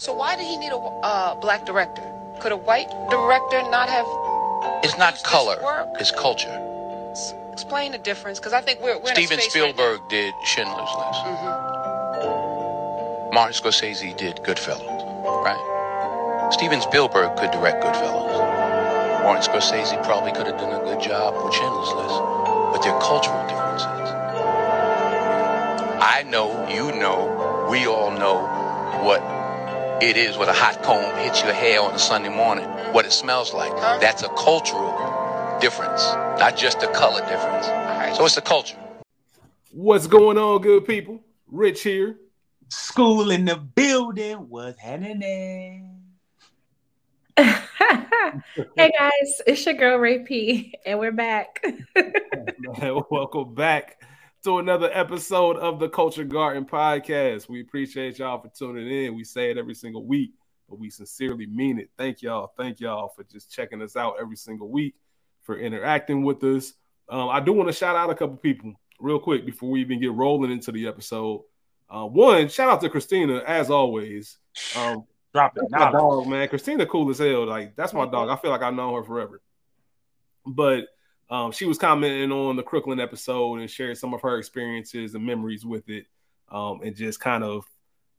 So why did he need a black director? Could a white director not have... It's not color, it's culture. Explain the difference, because I think we're Steven Spielberg right did Schindler's List. Mm-hmm. Martin Scorsese did Goodfellas, right? Steven Spielberg could direct Goodfellas. Martin Scorsese probably could have done a good job with Schindler's List, but they're cultural differences. I know, you know, we all know what it is when a hot comb hits your hair on a Sunday morning, what it smells like. Huh? That's a cultural difference, not just a color difference. Right. So it's the culture. What's going on, good people? Rich here. School in the building. What's happening? Hey guys, it's your girl Ray P, and we're back. Welcome back to another episode of the Culture Garden Podcast. We appreciate y'all for tuning in. We say it every single week, but we sincerely mean it. Thank y'all for just checking us out every single week, for interacting with us. I do want to shout out a couple people real quick before we even get rolling into the episode. One, shout out to Christina, as always. Drop it. My dog, man. Christina cool as hell. Like, that's my dog. I feel like I've known her forever. But she was commenting on the Crooklyn episode and shared some of her experiences and memories with it, and just kind of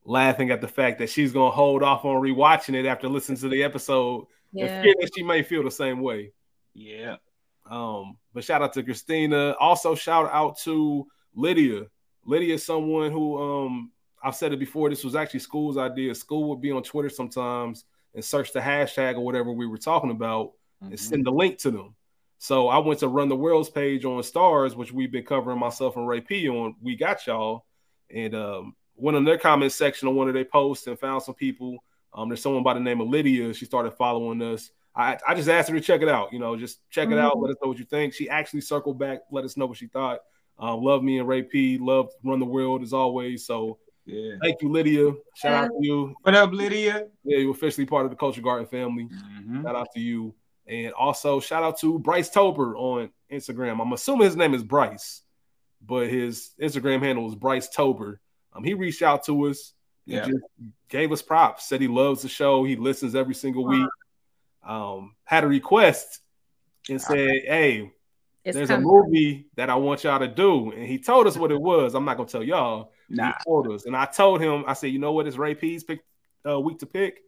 laughing at the fact that she's going to hold off on rewatching it after listening to the episode. Yeah. And fear that she may feel the same way. Yeah. But shout out to Christina. Also, shout out to Lydia. Lydia is someone who, I've said it before, this was actually School's idea. School would be on Twitter sometimes and search the hashtag or whatever we were talking about, mm-hmm, and send the link to them. So I went to Run the World's page on Starz, which we've been covering, myself and Ray P, on We Got Y'all, and went on their comment section on one of their posts and found some people. There's someone by the name of Lydia. She started following us. I just asked her to check it out. You know, just check it out. Let us know what you think. She actually circled back, let us know what she thought. Love me and Ray P. Love Run the World as always. So yeah, thank you, Lydia. Shout out to you. What up, Lydia? Yeah, you're officially part of the Culture Garden family. Mm-hmm. Shout out to you. And also, shout out to Bryce Tober on Instagram. I'm assuming his name is Bryce, but his Instagram handle is Bryce Tober. He reached out to us. Yeah. He just gave us props. Said he loves the show. He listens every single week. Had a request and said, hey, there's a movie that I want y'all to do. And he told us what it was. I'm not going to tell y'all. Nah. He told us. And I told him, I said, you know what? It's Ray P's pick, week to pick.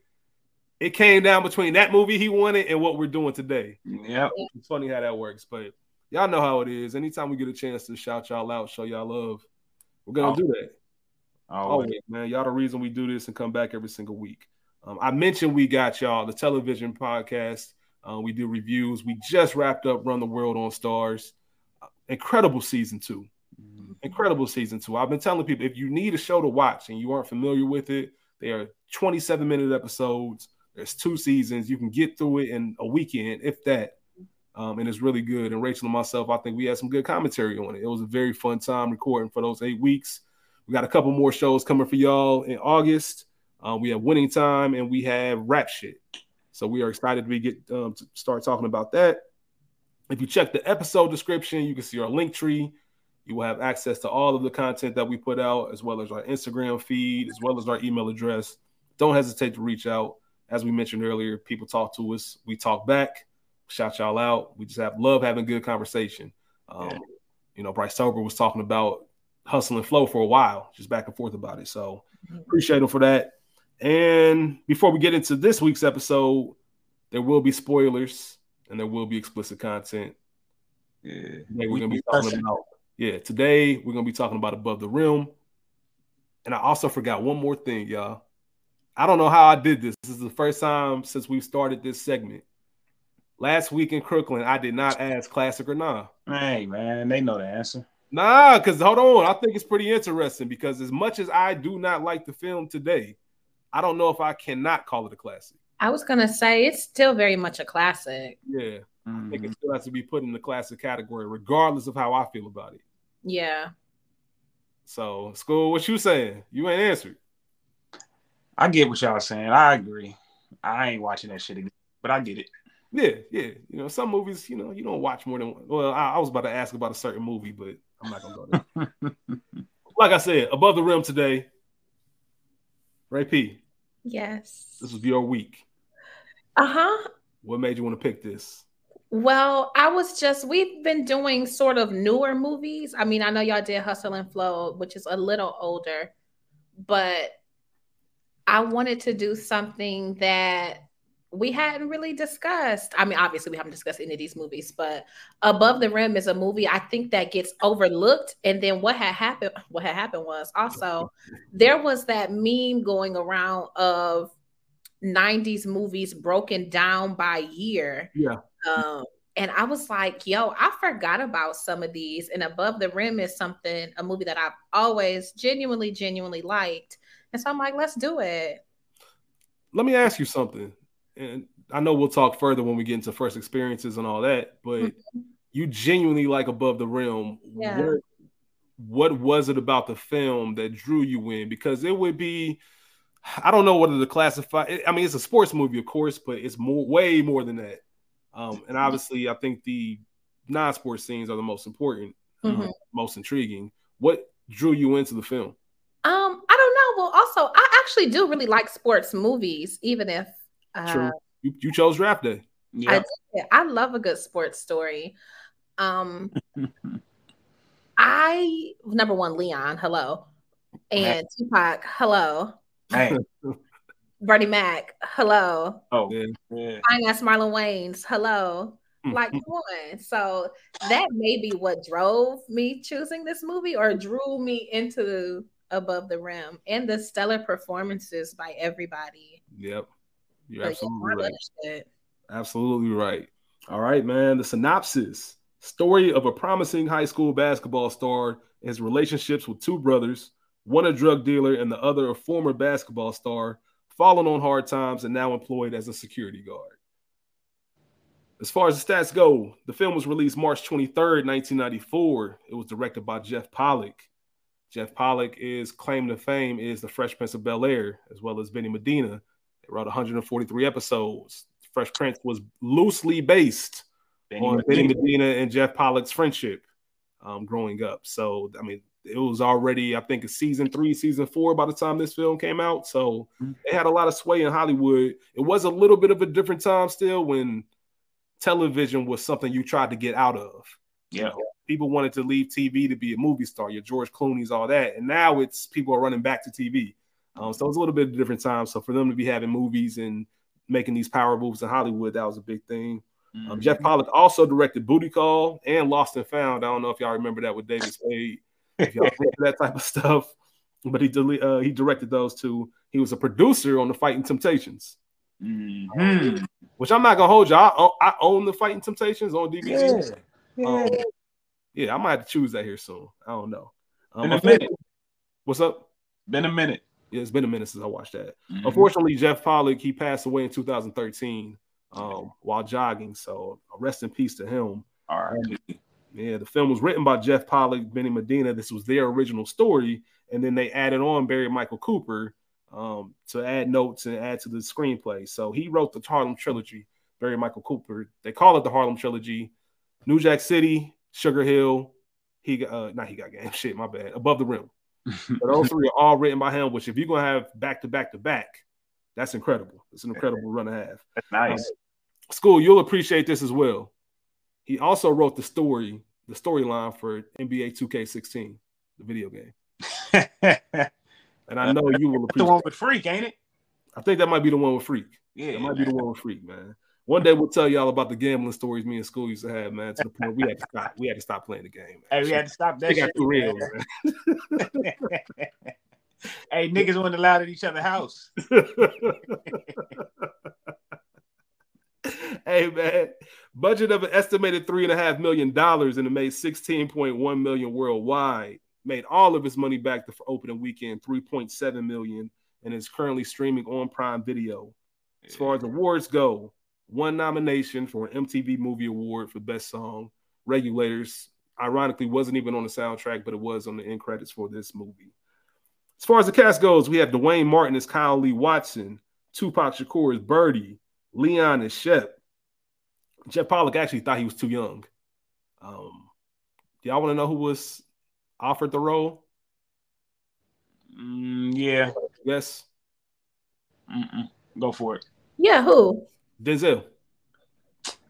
It came down between that movie he wanted and what we're doing today. Yeah. It's funny how that works, but y'all know how it is. Anytime we get a chance to shout y'all out, show y'all love, we're going to do that. Always, man. Y'all the reason we do this and come back every single week. I mentioned We Got Y'all, the television podcast. We do reviews. We just wrapped up Run the World on Starz. Incredible season 2. Mm-hmm. Incredible season 2. I've been telling people, if you need a show to watch and you aren't familiar with it, they are 27-minute episodes. There's 2 seasons. You can get through it in a weekend, if that. And it's really good. And Rachel and myself, I think we had some good commentary on it. It was a very fun time recording for those 8 weeks. We got a couple more shows coming for y'all in August. We have Winning Time and we have Rap Shit. So we are excited we get to start talking about that. If you check the episode description, you can see our link tree. You will have access to all of the content that we put out, as well as our Instagram feed, as well as our email address. Don't hesitate to reach out. As we mentioned earlier, people talk to us. We talk back. Shout y'all out. We just love having good conversation. You know, Bryce Tober was talking about Hustle and Flow for a while, just back and forth about it. So appreciate him for that. And before we get into this week's episode, there will be spoilers and there will be explicit content. Yeah. Today we're going to be talking about, Above the Rim. And I also forgot one more thing, y'all. I don't know how I did this. This is the first time since we started this segment. Last week in Crooklyn, I did not ask classic or nah. Hey, man, they know the answer. Nah, because hold on. I think it's pretty interesting because as much as I do not like the film today, I don't know if I cannot call it a classic. I was going to say it's still very much a classic. Yeah. Mm-hmm. I think it still has to be put in the classic category, regardless of how I feel about it. Yeah. So, School, what you saying? You ain't answered. I get what y'all saying. I agree. I ain't watching that shit again, but I get it. Yeah. You know, some movies, you know, you don't watch more than one. Well, I was about to ask about a certain movie, but I'm not going to go there. Like I said, Above the Rim today. Ray P, Yes. This was your week. Uh-huh. What made you want to pick this? Well, we've been doing sort of newer movies. I mean, I know y'all did Hustle and Flow, which is a little older, but I wanted to do something that we hadn't really discussed. I mean, obviously we haven't discussed any of these movies, but Above the Rim is a movie I think that gets overlooked. And then what had happened was also there was that meme going around of 90s movies broken down by year. Yeah. And I was like, yo, I forgot about some of these. And Above the Rim is a movie that I've always genuinely liked. And so I'm like, let's do it. Let me ask you something. And I know we'll talk further when we get into first experiences and all that, but you genuinely like Above the Rim. Yeah. What was it about the film that drew you in? Because it would be, I don't know whether to classify it. I mean, it's a sports movie, of course, but it's way more than that. And obviously, I think the non-sports scenes are the most important, most intriguing. What drew you into the film? I don't know. Well, also, I actually do really like sports movies, even if true. You chose Draft Day. Yeah. I did. I love a good sports story. Number one, Leon, hello, and Tupac, hello. Hey. Bernie Mac, hello. Oh, yeah. Finance Marlon Wayans, hello. Like, come on. So that may be what drove me choosing this movie or drew me into Above the Rim and the stellar performances by everybody. Yep. You're absolutely right. Absolutely right. All right, man. The synopsis. Story of a promising high school basketball star and his relationships with two brothers, one a drug dealer and the other a former basketball star, fallen on hard times and now employed as a security guard. As far as the stats go, the film was released March 23rd, 1994. It was directed by Jeff Pollack. Jeff Pollack is claim to fame is The Fresh Prince of Bel-Air, as well as Benny Medina. They wrote 143 episodes. Fresh Prince was loosely based on Benny Medina and Jeff Pollack's friendship growing up. So, I mean, it was already, I think, season 3, season 4 by the time this film came out. So they had a lot of sway in Hollywood. It was a little bit of a different time still when television was something you tried to get out of. Yeah. You know, people wanted to leave TV to be a movie star, your George Clooney's, all that. And now it's people are running back to TV. So it's a little bit of a different time. So for them to be having movies and making these power moves in Hollywood, that was a big thing. Jeff Pollack also directed Booty Call and Lost and Found. I don't know if y'all remember that with David Spade. If y'all think that type of stuff, but he directed those two. He was a producer on The Fighting Temptations, which I'm not gonna hold you. I own The Fighting Temptations on DVD. Yeah, I might have to choose that here soon. I don't know. What's up? Been a minute. Yeah, it's been a minute since I watched that. Unfortunately, Jeff Pollack he passed away in 2013 while jogging. So rest in peace to him. All right. Yeah, the film was written by Jeff Pollack, Benny Medina. This was their original story, and then they added on Barry Michael Cooper to add notes and add to the screenplay. So he wrote the Harlem Trilogy, Barry Michael Cooper. They call it the Harlem Trilogy. New Jack City, Sugar Hill, he got game. Shit, my bad. Above the Rim. But those three are all written by him, which if you're going to have back-to-back-to-back, that's incredible. It's an incredible run to have. That's nice. School, you'll appreciate this as well. He also wrote the storyline for NBA 2K16, the video game. And I know you will appreciate the one with Freak, ain't it? I think that might be the one with Freak. Yeah, it might be the one with Freak, man. One day we'll tell y'all about the gambling stories me and School used to have, man. To the point we had to stop playing the game. Man. Hey, we had to stop that. It got too real, man. Hey, niggas wasn't allowed at each other's house. Hey, man, budget of an estimated $3.5 million and it made $16.1 million worldwide. Made all of his money back the opening weekend, $3.7 million, and is currently streaming on Prime Video. As far as awards go, one nomination for an MTV Movie Award for Best Song. Regulators, ironically, wasn't even on the soundtrack, but it was on the end credits for this movie. As far as the cast goes, we have Dwayne Martin as Kyle Lee Watson, Tupac Shakur as Birdie, Leon as Shep. Jeff Pollack actually thought he was too young. Do y'all want to know who was offered the role? Yes. Go for it. Yeah, who? Denzel.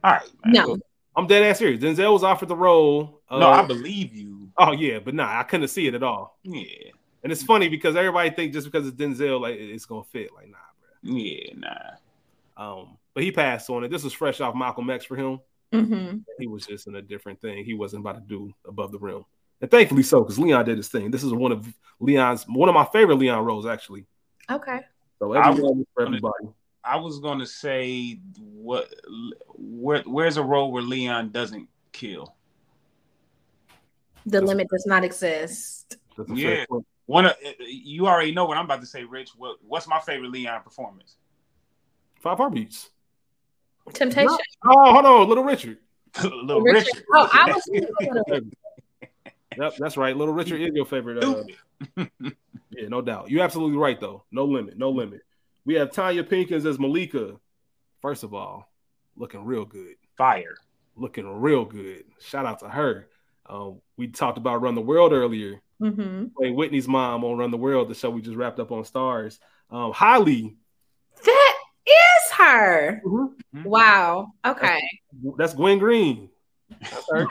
All right. Man. No. I'm dead ass serious. Denzel was offered the role. No, I believe you. Oh, yeah, but nah, I couldn't see it at all. Yeah. And it's funny because everybody thinks just because it's Denzel, like, it's going to fit. Like, nah, bro. Yeah, nah. But he passed on it. This was fresh off Malcolm X for him. Mm-hmm. He was just in a different thing. He wasn't about to do Above the Rim. And thankfully so, because Leon did his thing. This is one of my favorite Leon roles, actually. Okay. So everybody. I was gonna say where's a role where Leon doesn't kill? The limit does not exist. Yeah, you already know what I'm about to say, Rich. What's my favorite Leon performance? 5 Heartbeats. Temptation. No. Oh, hold on, Little Richard. Little Richard. Oh, I was. Yep, that's right. Little Richard is your favorite. Yeah, no doubt. You're absolutely right, though. No limit. No limit. We have Tanya Pinkins as Malika. First of all, looking real good. Fire. Looking real good. Shout out to her. We talked about Run the World earlier. Mm-hmm. Played Whitney's mom on Run the World, the show we just wrapped up on Starz. Holly. That is her. Mm-hmm. Wow. Okay. That's Gwen Green. That's her.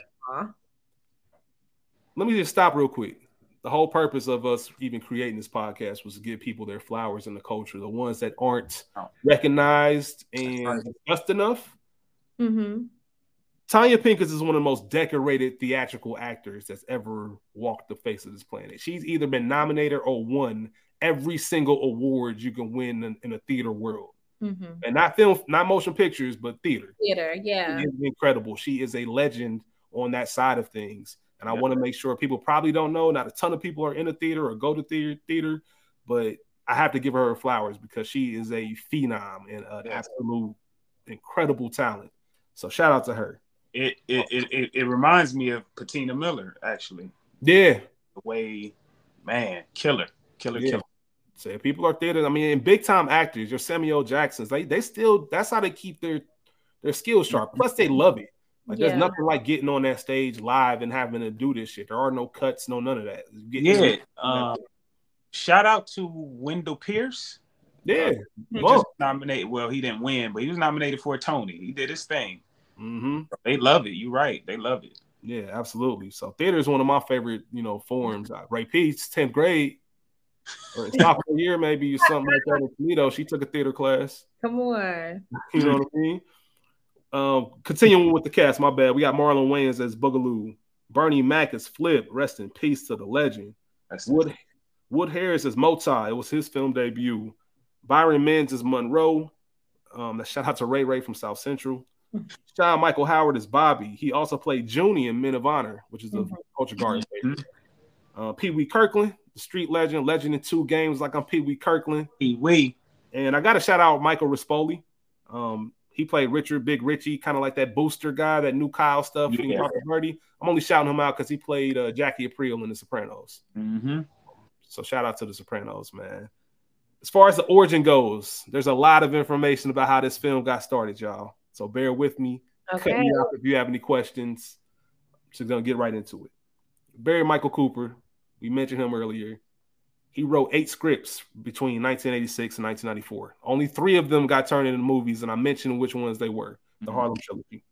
Let me just stop real quick. The whole purpose of us even creating this podcast was to give people their flowers in the culture, the ones that aren't recognized and just enough. Mm-hmm. Tanya Pinkins is one of the most decorated theatrical actors that's ever walked the face of this planet. She's either been nominated or won every single award you can win in a theater world. Mm-hmm. And not film, not motion pictures, but theater. Theater, yeah. She is incredible. She is a legend on that side of things. And I want to make sure people probably don't know. Not a ton of people are in the theater or go to theater, but I have to give her flowers because she is a phenom and an absolute incredible talent. So shout out to her. It reminds me of Patina Miller, actually. Yeah. The way, man, killer. So if people are theater, I mean, and big time actors, your Samuel Jacksons, they still, that's how they keep their skills sharp. Plus they love it. Like, there's nothing like getting on that stage live and having to do this shit. There are no cuts, no none of that. Shout out to Wendell Pierce. Yeah. He just nominated. Well, he didn't win, but he was nominated for a Tony. He did his thing. Mm-hmm. They love it. You're right. They love it. Yeah, absolutely. So theater is one of my favorite, forms. Ray Pete's 10th grade or sophomore year maybe or something like that in Toledo. She took a theater class. Come on. You know what I mean? Continuing with the cast, my bad. We got Marlon Wayans as Boogaloo, Bernie Mac as Flip, rest in peace to the legend. That's Wood Harris as Motai. It was his film debut. Byron Menz as Monroe. Shout out to Ray Ray from South Central. Sean Michael Howard as Bobby. He also played Junie in Men of Honor, which is a culture guard. Pee Wee Kirkland, the street legend in 2 games. Like I'm Pee Wee Kirkland. Pee Wee. And I got to shout out Michael Rispoli. He played Richard, Big Richie, kind of like that booster guy, that new Kyle stuff. Yeah. Birdie. I'm only shouting him out because he played Jackie Aprile in The Sopranos. Mm-hmm. So shout out to The Sopranos, man. As far as the origin goes, there's a lot of information about how this film got started, y'all. So bear with me. Okay. Cut me off if you have any questions. So we're going to get right into it. Barry Michael Cooper, we mentioned him earlier. He wrote 8 scripts between 1986 and 1994. Only 3 of them got turned into movies, and I mentioned which ones they were. The Harlem Trilogy.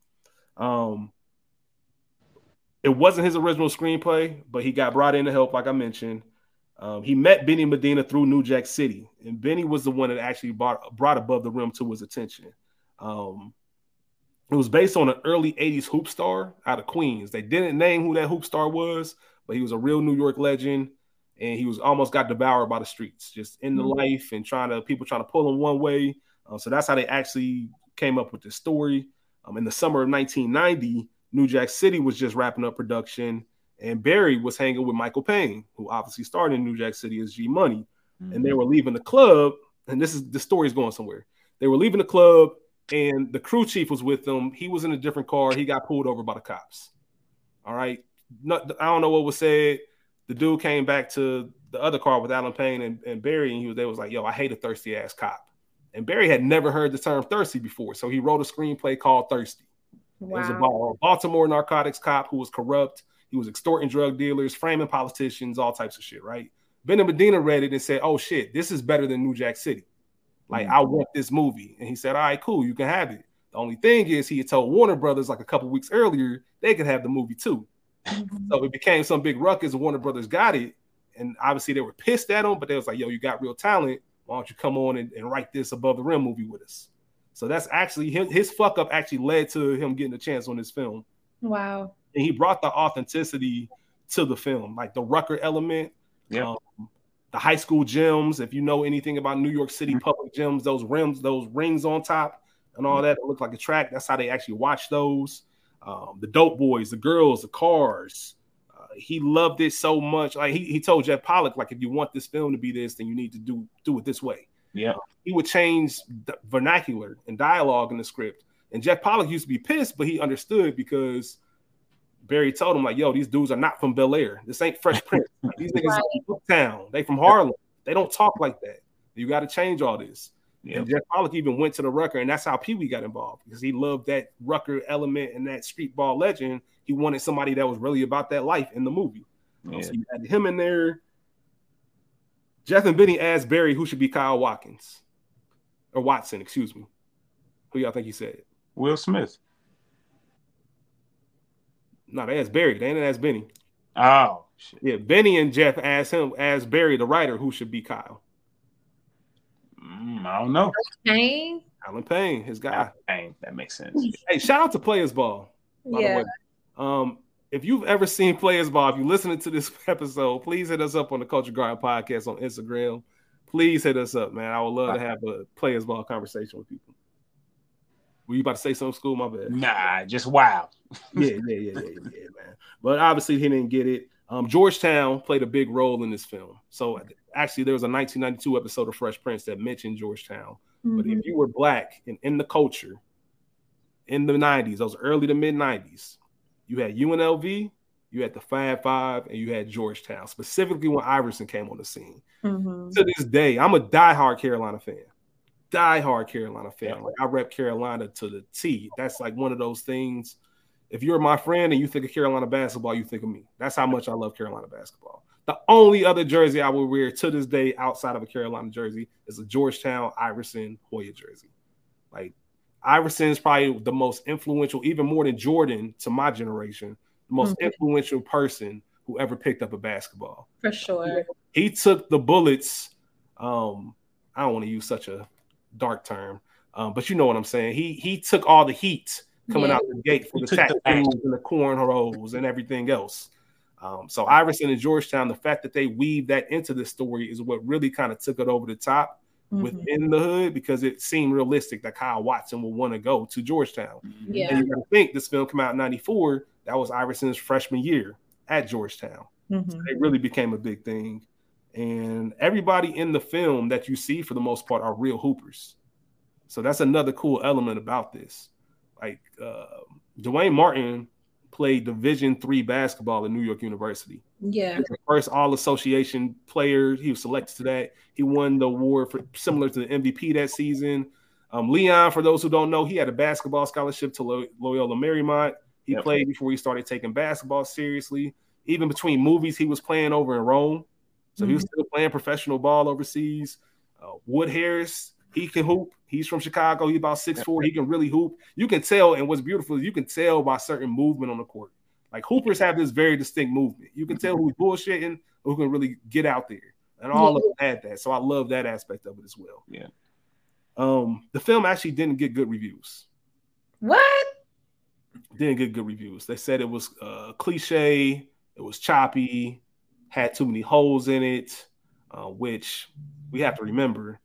It wasn't his original screenplay, but he got brought in to help, like I mentioned. He met Benny Medina through New Jack City, and Benny was the one that actually brought Above the Rim to his attention. It was based on an early 80s hoop star out of Queens. They didn't name who that hoop star was, but he was a real New York legend. And he was almost got devoured by the streets, just in the life and people trying to pull him one way. So that's how they actually came up with this story. In the summer of 1990, New Jack City was just wrapping up production, and Barry was hanging with Michael Payne, who obviously started in New Jack City as G Money. Mm-hmm. And they were leaving the club, and the story's going somewhere. They were leaving the club, and the crew chief was with them. He was in a different car. He got pulled over by the cops. All right, I don't know what was said. The dude came back to the other car with Alan Payne and Barry, and they was like, yo, I hate a thirsty-ass cop. And Barry had never heard the term thirsty before, so he wrote a screenplay called Thirsty. Wow. It was about a Baltimore narcotics cop who was corrupt. He was extorting drug dealers, framing politicians, all types of shit, right? Benny Medina read it and said, oh, shit, this is better than New Jack City. Like, I want this movie. And he said, all right, cool, you can have it. The only thing is he had told Warner Brothers like a couple weeks earlier, they could have the movie too. So it became some big ruckus and Warner Brothers got it. And obviously they were pissed at him, but they was like, yo, you got real talent. Why don't you come on and write this Above the Rim movie with us? So that's actually him. His fuck up actually led to him getting a chance on this film. Wow. And he brought the authenticity to the film, like the Rucker element. Yeah. The high school gyms, if you know anything about New York City public gyms, those rims, those rings on top and all that look like a track. That's how they actually watch those. The dope boys, the girls, the cars. He loved it so much. Like he told Jeff Pollack, like, if you want this film to be this, then you need to do it this way. Yeah. He would change the vernacular and dialogue in the script. And Jeff Pollack used to be pissed, but he understood because Barry told him, like, yo, these dudes are not from Bel Air. This ain't Fresh Prince. Like, these niggas are from Booktown. They from Harlem. They don't talk like that. You got to change all this. Yep. And Jeff Pollack even went to the Rucker, and that's how Pee Wee got involved because he loved that Rucker element and that street ball legend. He wanted somebody that was really about that life in the movie. Yeah. So you had him in there. Jeff and Benny asked Barry who should be Kyle Watkins. Or Watson, excuse me. Who y'all think he said? Will Smith. No, they asked Barry. They didn't ask Benny. Oh, shit. Yeah, Benny and Jeff asked Barry, the writer, who should be Kyle. I don't know. Payne? Alan Payne, his guy. Payne. That makes sense. Hey, shout out to Players Ball. By the way. If you've ever seen Players Ball, if you're listening to this episode, please hit us up on the Culture Garden Podcast on Instagram. Please hit us up, man. I would love to have a Players Ball conversation with people. Were you about to say something, School? My bad. Nah, just wow. Yeah, man. But obviously, he didn't get it. Georgetown played a big role in this film. So actually, there was a 1992 episode of Fresh Prince that mentioned Georgetown. Mm-hmm. But if you were Black and in the culture in the 90s, those early to mid 90s, you had UNLV, you had the Fab Five, and you had Georgetown, specifically when Iverson came on the scene. Mm-hmm. To this day, I'm a diehard Carolina fan. Like, I rep Carolina to the T. That's like one of those things. If you're my friend and you think of Carolina basketball, you think of me. That's how much I love Carolina basketball. The only other jersey I would wear to this day outside of a Carolina jersey is a Georgetown, Iverson, Hoya jersey. Like, Iverson is probably the most influential, even more than Jordan to my generation, the most influential person who ever picked up a basketball. For sure. He took the bullets. I don't want to use such a dark term, but you know what I'm saying. He took all the heat coming out the gate for the tattoos and the cornrows and everything else. So Iverson and Georgetown, the fact that they weave that into this story is what really kind of took it over the top within the hood, because it seemed realistic that Kyle Watson would want to go to Georgetown. Yeah. And you gotta think this film came out in 94. That was Iverson's freshman year at Georgetown. Mm-hmm. So it really became a big thing. And everybody in the film that you see, for the most part, are real hoopers. So that's another cool element about this. Like, Dwayne Martin played Division III basketball at New York University. Yeah. He was the first All-Association player. He was selected to that. He won the award for similar to the MVP that season. Leon, for those who don't know, he had a basketball scholarship to Loyola Marymount. He played before he started taking basketball seriously. Even between movies, he was playing over in Rome. So he was still playing professional ball overseas. Wood Harris, he can hoop. He's from Chicago. He's about 6'4". He can really hoop. You can tell, and what's beautiful is you can tell by certain movement on the court. Like, hoopers have this very distinct movement. You can tell who's bullshitting, who can really get out there. And all of them had that. So I love that aspect of it as well. Yeah. The film actually didn't get good reviews. What? Didn't get good reviews. They said it was cliche. It was choppy. Had too many holes in it, which we have to remember.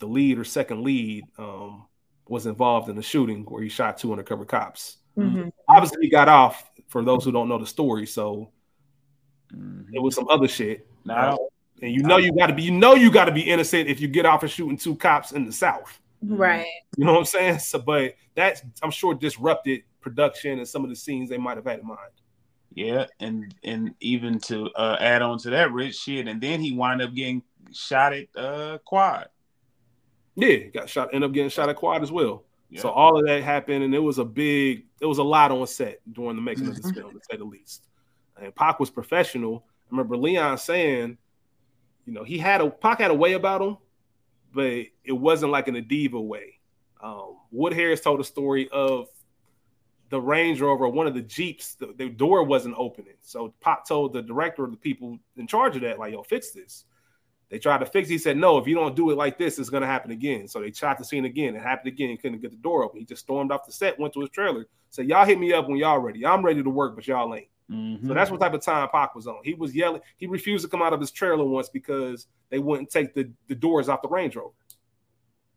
The lead or second lead was involved in the shooting where he shot two undercover cops. Mm-hmm. Obviously, he got off, for those who don't know the story. So it was some other shit. And you know you got to be innocent if you get off of shooting two cops in the South. Right. You know what I'm saying? So, but that's, I'm sure, disrupted production and some of the scenes they might have had in mind. Yeah, and even to add on to that, Rich, shit, and then he wound up getting shot at Quad. Yeah, he ended up getting shot at Quad as well. Yeah. So all of that happened, and it was a lot on set during the making of this film, to say the least. And Pac was professional. I remember Leon saying, you know, Pac had a way about him but it wasn't like in a diva way. Wood Harris told a story of the Range Rover, one of the Jeeps, the door wasn't opening. So Pop told the director of the people in charge of that, like, yo, fix this. They tried to fix it. He said, no, if you don't do it like this, it's going to happen again. So they shot the scene again. It happened again. He couldn't get the door open. He just stormed off the set, went to his trailer, said, y'all hit me up when y'all ready. I'm ready to work, but y'all ain't. Mm-hmm. So that's what type of time Pac was on. He was yelling. He refused to come out of his trailer once because they wouldn't take the doors off the Range Rover.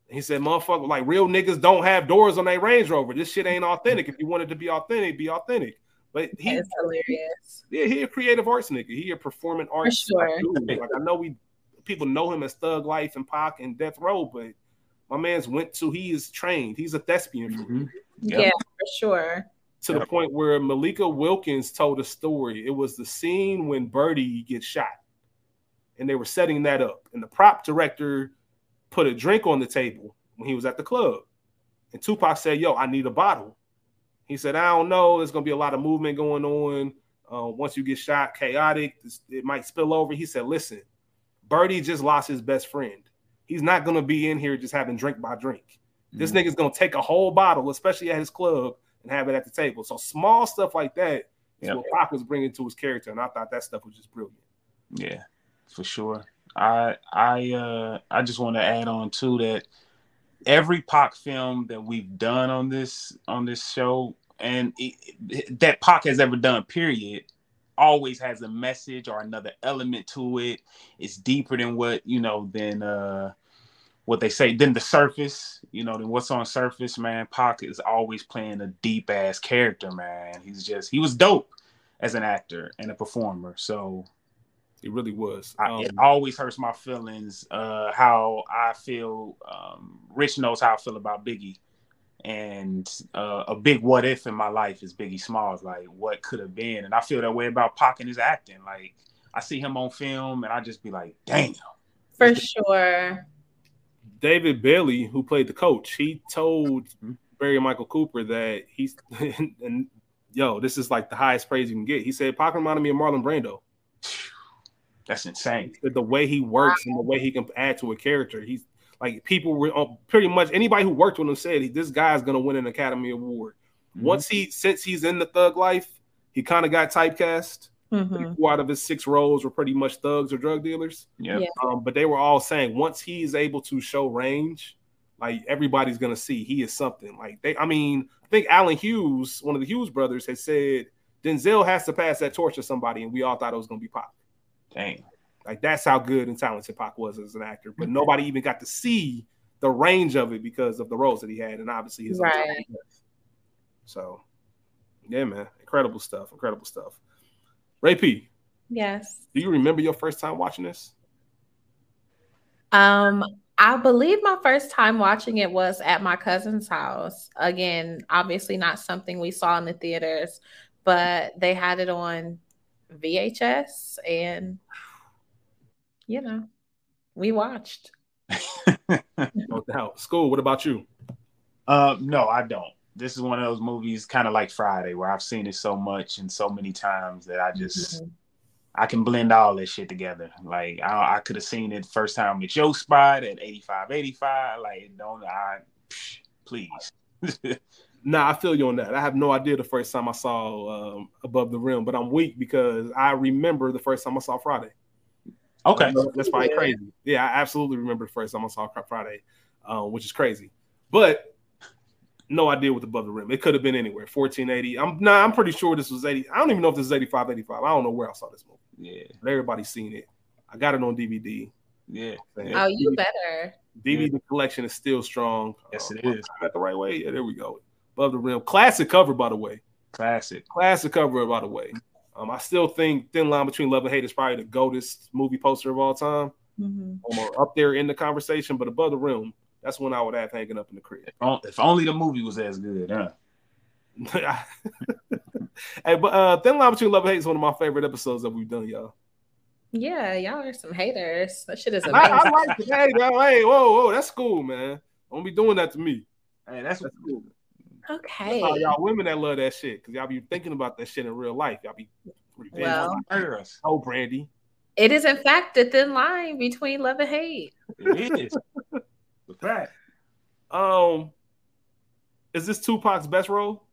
He said, motherfucker, like, real niggas don't have doors on their Range Rover. This shit ain't authentic. If you wanted to be authentic. But that's hilarious. Yeah, he a creative arts nigga. He a performing arts dude. Like, I know people know him as Thug Life and Pac and Death Row, but my man's he is trained. He's a thespian. Mm-hmm. Yeah, for sure. To the point where Malika Wilkins told a story. It was the scene when Birdie gets shot, and they were setting that up. And the prop director put a drink on the table when he was at the club. And Tupac said, yo, I need a bottle. He said, I don't know. There's going to be a lot of movement going on. Once you get shot, chaotic. It might spill over. He said, listen, Birdie just lost his best friend. He's not going to be in here just having drink by drink. Mm-hmm. This nigga's going to take a whole bottle, especially at his club, and have it at the table. So small stuff like that is what Pac was bringing to his character. And I thought that stuff was just brilliant. Yeah, for sure. I just want to add on too that every Pac film that we've done on this show and that Pac has ever done, period, always has a message or another element to it. It's deeper than what they say, than the surface, than what's on surface, man. Pac is always playing a deep ass character, man. He was dope as an actor and a performer. So it really was. It always hurts my feelings how I feel. Rich knows how I feel about Biggie. And a big what if in my life is Biggie Smalls. Like, what could have been? And I feel that way about Pac and his acting. Like, I see him on film and I just be like, damn. For sure. David Bailey, who played the coach, he told Barry Michael Cooper that he's, and yo, this is like the highest praise you can get. He said, Pac reminded me of Marlon Brando. That's insane. The way he works and the way he can add to a character. He's like, people were pretty much anybody who worked with him said this guy's gonna win an Academy Award. Mm-hmm. Since he's in the Thug Life, he kind of got typecast. Mm-hmm. 4 out of his 6 roles were pretty much thugs or drug dealers. Yep. Yeah. But they were all saying once he is able to show range, like everybody's gonna see he is something. Like I think Alan Hughes, one of the Hughes brothers, had said Denzel has to pass that torch to somebody, and we all thought it was gonna be Pac. Dang. Like, that's how good and talented Pac was as an actor. But nobody even got to see the range of it because of the roles that he had and obviously his own talent. So, yeah, man. Incredible stuff. Incredible stuff. Ray P. Yes. Do you remember your first time watching this? I believe my first time watching it was at my cousin's house. Again, obviously not something we saw in the theaters, but they had it on VHS, and we watched. No doubt. School, what about you? No, I don't. This is one of those movies, kind of like Friday, where I've seen it so much and so many times that I just I can blend all that shit together. Like I could have seen it first time at your spot at 85. Like please. Nah, I feel you on that. I have no idea the first time I saw Above the Rim, but I'm weak because I remember the first time I saw Friday. Okay. That's probably crazy. Yeah, I absolutely remember the first time I saw Friday, which is crazy. But no idea with Above the Rim. It could have been anywhere, 1480. I'm pretty sure this was 80. I don't even know if this is 85, 85. I don't know where I saw this movie. Yeah. But everybody's seen it. I got it on DVD. Yeah. Oh, you better. DVD collection is still strong. Yes, it is. I got the right way. Yeah, there we go. Above the Rim. Classic cover, by the way. Classic cover, by the way. I still think Thin Line Between Love and Hate is probably the GOATest movie poster of all time. Mm-hmm. Or up there in the conversation, but Above the Rim, that's one I would have hanging up in the crib. If only the movie was as good, huh? Hey, but Thin Line Between Love and Hate is one of my favorite episodes that we've done, y'all. Yeah, y'all are some haters. That shit is amazing. I like it. Hey, whoa, that's cool, man. Don't be doing that to me. Hey, that's cool. Okay. That's y'all women that love that shit, because y'all be thinking about that shit in real life. Y'all be oh, Brandy. It is in fact a thin line between love and hate. It is. The fact. Is this Tupac's best role?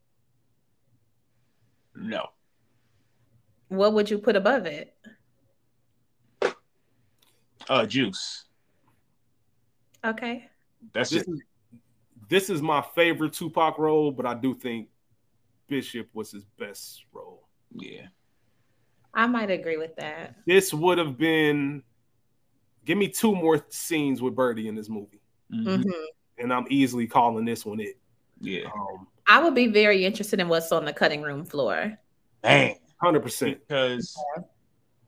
No. What would you put above it? Juice. Okay. That's it. This is my favorite Tupac role, but I do think Bishop was his best role. Yeah. I might agree with that. This would have been, give me two more scenes with Birdie in this movie. Mm-hmm. And I'm easily calling this one it. Yeah. I would be very interested in what's on the cutting room floor. Dang. 100%. Because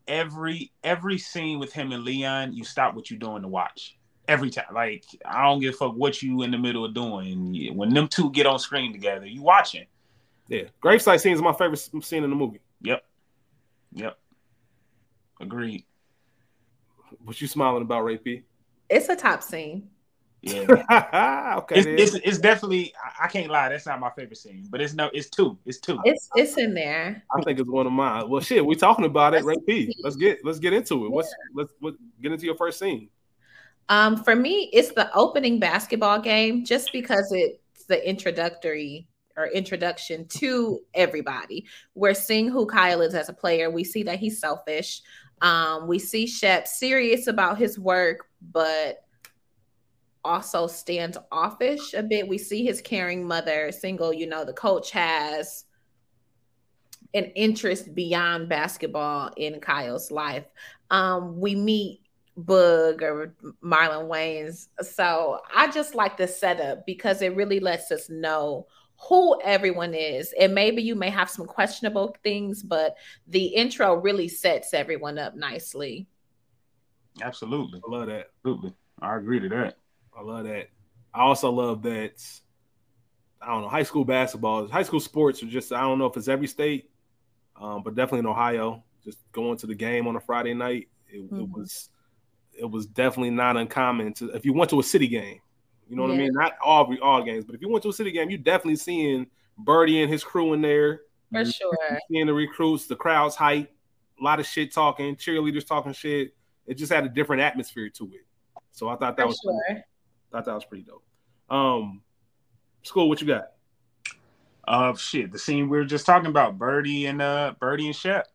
every scene with him and Leon, you stop what you're doing to watch. Every time. Like, I don't give a fuck what you in the middle of doing. When them two get on screen together, you watching. Yeah. Gravesite scene is my favorite scene in the movie. Yep. Agreed. What you smiling about, Ray P? It's a top scene. Yeah. Okay. It's definitely. I can't lie. That's not my favorite scene, but it's two. It's in there. I think it's one of mine. Well, shit, we're talking about it, Ray P. Let's get into it. Yeah. Let's get into your first scene. For me, it's the opening basketball game, just because it's the introductory. Or introduction to everybody. We're seeing who Kyle is as a player. We see that he's selfish. We see Shep serious about his work, but also standoffish a bit. We see his caring mother, single, the coach has an interest beyond basketball in Kyle's life. We meet Boog or Marlon Wayans. So I just like the setup because it really lets us know who everyone is, and maybe you may have some questionable things, but the intro really sets everyone up nicely. Absolutely. I love that. Absolutely. I agree to that. I love that. I also love that, I don't know, high school sports are just, I don't know if it's every state, but definitely in Ohio, just going to the game on a Friday night, it was definitely not uncommon to, if you went to a city game, what I mean? Not all games, but if you went to a city game, you definitely seeing Birdie and his crew in there. For sure. You're seeing the recruits, the crowd's hype, a lot of shit talking, cheerleaders talking shit. It just had a different atmosphere to it. So I thought that was cool. Thought that was pretty dope. School, what you got? Shit, the scene we were just talking about, Birdie and Shep.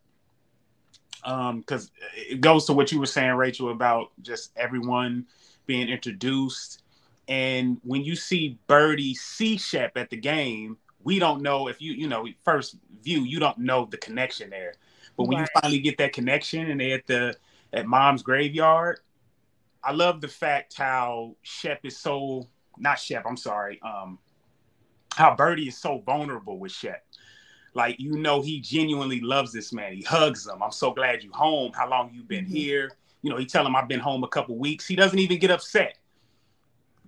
Because it goes to what you were saying, Rachel, about just everyone being introduced. And when you see Birdie see Shep at the game, we don't know if first view, you don't know the connection there. But when you finally get that connection and they're at mom's graveyard, I love the fact how how Birdie is so vulnerable with Shep. Like, he genuinely loves this man. He hugs him. I'm so glad you home. How long you been here? He tell him I've been home a couple weeks. He doesn't even get upset.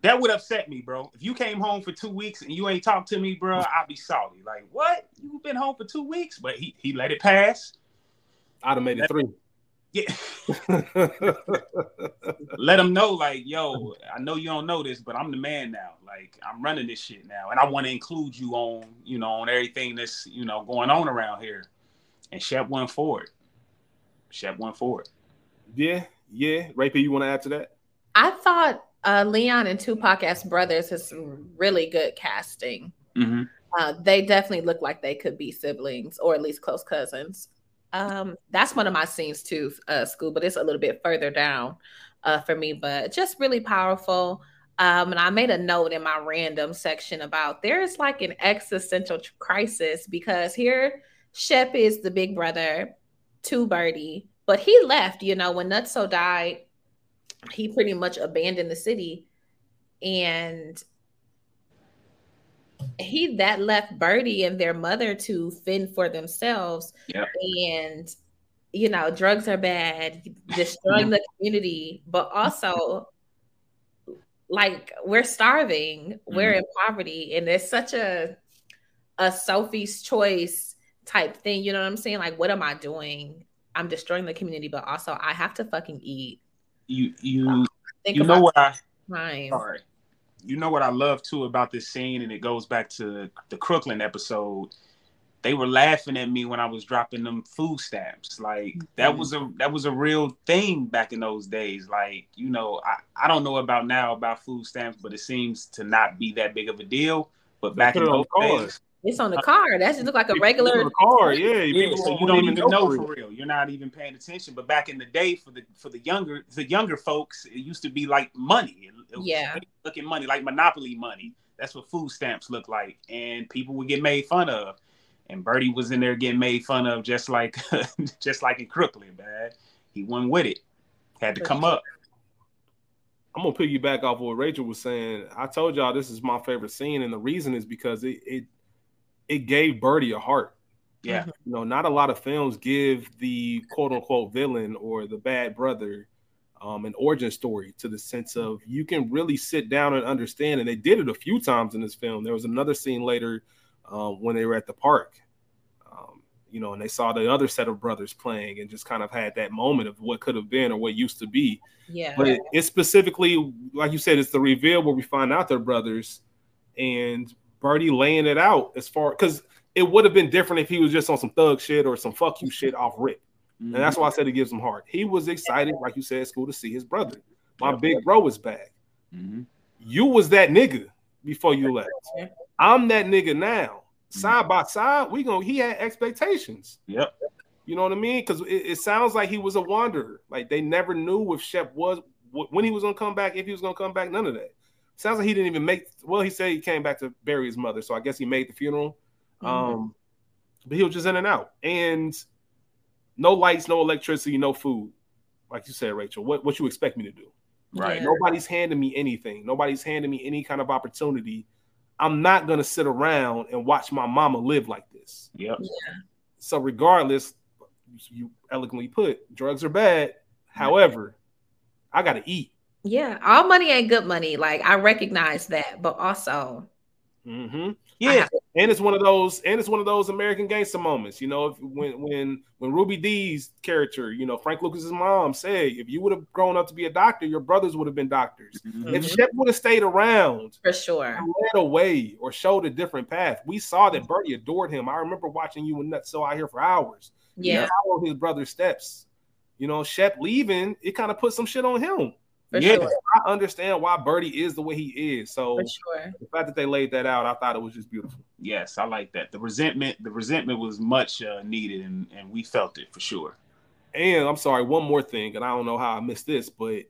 That would upset me, bro. If you came home for 2 weeks and you ain't talked to me, bro, I'd be salty. Like, what? You've been home for 2 weeks? But he let it pass. I'd have made it 3. Yeah. Let him know, like, yo, I know you don't know this, but I'm the man now. Like, I'm running this shit now. And I want to include you on, on everything that's, going on around here. And Shep went forward. Yeah. Ray P, you want to add to that? I thought... Leon and Tupac as brothers is some really good casting. Mm-hmm. They definitely look like they could be siblings or at least close cousins. That's one of my scenes too, school, but it's a little bit further down for me, but just really powerful. And I made a note in my random section about there is like an existential crisis because here Shep is the big brother to Birdie, but he left, when Nutso died. He pretty much abandoned the city and that left Birdie and their mother to fend for themselves. Yep. And, drugs are bad, destroying the community, but also like we're starving, we're in poverty. And there's such a Sophie's Choice type thing. You know what I'm saying? Like, what am I doing? I'm destroying the community, but also I have to fucking eat. You know what I love too about this scene, and it goes back to the Crooklyn episode. they were laughing at me when I was dropping them food stamps. Like that was a real thing back in those days. Like, you know, I don't know about now about food stamps, but it seems to not be that big of a deal. But back in those days, it's on the car. That just look like a regular car. Yeah. So you don't even know for real. You're not even paying attention. But back in the day, for the younger folks, it used to be like money. It was looking money, like Monopoly money. That's what food stamps look like, and people would get made fun of. And Birdie was in there getting made fun of, just like in Crooklyn, man. He went with it. Had to come up. I'm gonna piggyback off what Rachel was saying. I told y'all this is my favorite scene, and the reason is because it gave Birdie a heart. Yeah, you know, not a lot of films give the quote unquote villain or the bad brother an origin story, to the sense of you can really sit down and understand. And they did it a few times in this film. There was another scene later when they were at the park, you know, and they saw the other set of brothers playing and just kind of had that moment of what could have been or what used to be. Yeah. But it's specifically, like you said, it's the reveal where we find out they're brothers, and Birdie laying it out as far, because it would have been different if he was just on some thug shit or some fuck you shit off rip. Mm-hmm. And that's why I said it gives him heart. He was excited, like you said, at school to see his brother. My big bro is back. Mm-hmm. You was that nigga before you left. I'm that nigga now. Side by side, he had expectations. Yep. You know what I mean? Because it sounds like he was a wanderer. Like they never knew if Shep was, when he was going to come back, if he was going to come back, none of that. Sounds like he didn't even make, well, he said he came back to bury his mother. So I guess he made the funeral. Mm-hmm. But he was just in and out. And no lights, no electricity, no food. Like you said, Rachel, what you expect me to do? Right. Yeah. Nobody's handing me anything. Nobody's handing me any kind of opportunity. I'm not going to sit around and watch my mama live like this. Yep. Yeah. So regardless, you eloquently put, drugs are bad. However, I got to eat. Yeah. All money ain't good money. Like, I recognize that, but also. Mm-hmm. Yeah. And it's one of those American Gangster moments. You know, when Ruby Dee's character, you know, Frank Lucas's mom said, if you would have grown up to be a doctor, your brothers would have been doctors. Mm-hmm. If Shep would have stayed around, for sure, led away or showed a different path. We saw that Birdie adored him. I remember watching you and Nutso out here for hours. Yeah, followed his brother's steps. You know, Shep leaving, it kind of put some shit on him. Yeah, I understand why Birdie is the way he is. So the fact that they laid that out, I thought it was just beautiful. Yes, I like that. The resentment was much needed, and we felt it for sure. And I'm sorry, one more thing, and I don't know how I missed this, but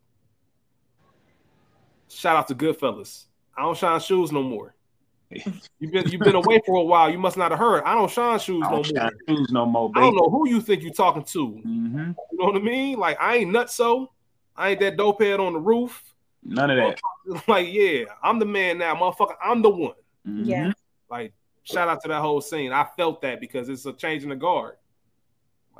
shout out to Goodfellas. I don't shine shoes no more. You've been away for a while. You must not have heard. I don't shine shoes no more. Baby. I don't know who you think you're talking to. Mm-hmm. You know what I mean? Like, I ain't nuts, so. I ain't that dope head on the roof. None of that. Like, yeah, I'm the man now, motherfucker. I'm the one. Mm-hmm. Yeah. Like, shout out to that whole scene. I felt that because it's a change in the guard.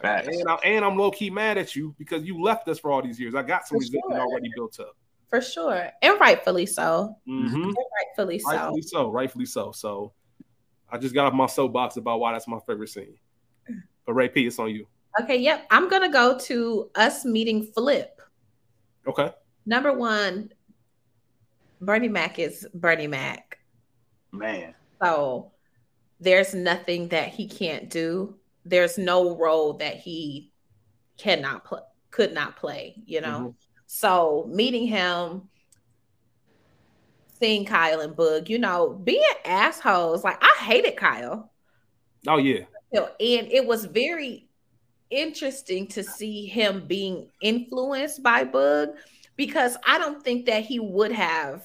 Like, and I'm low-key mad at you because you left us for all these years. I got some resentment already built up. For sure. And rightfully so. Mm-hmm. And rightfully so. Rightfully so. So I just got off my soapbox about why that's my favorite scene. But Ray P, it's on you. Okay, yep. I'm going to go to us meeting Flip. Okay. Number one, Bernie Mac is Bernie Mac. Man. So there's nothing that he can't do. There's no role that he could not play, you know? Mm-hmm. So meeting him, seeing Kyle and Boog, you know, being assholes. Like, I hated Kyle. Oh, yeah. And it was very interesting to see him being influenced by Boog, because I don't think that he would have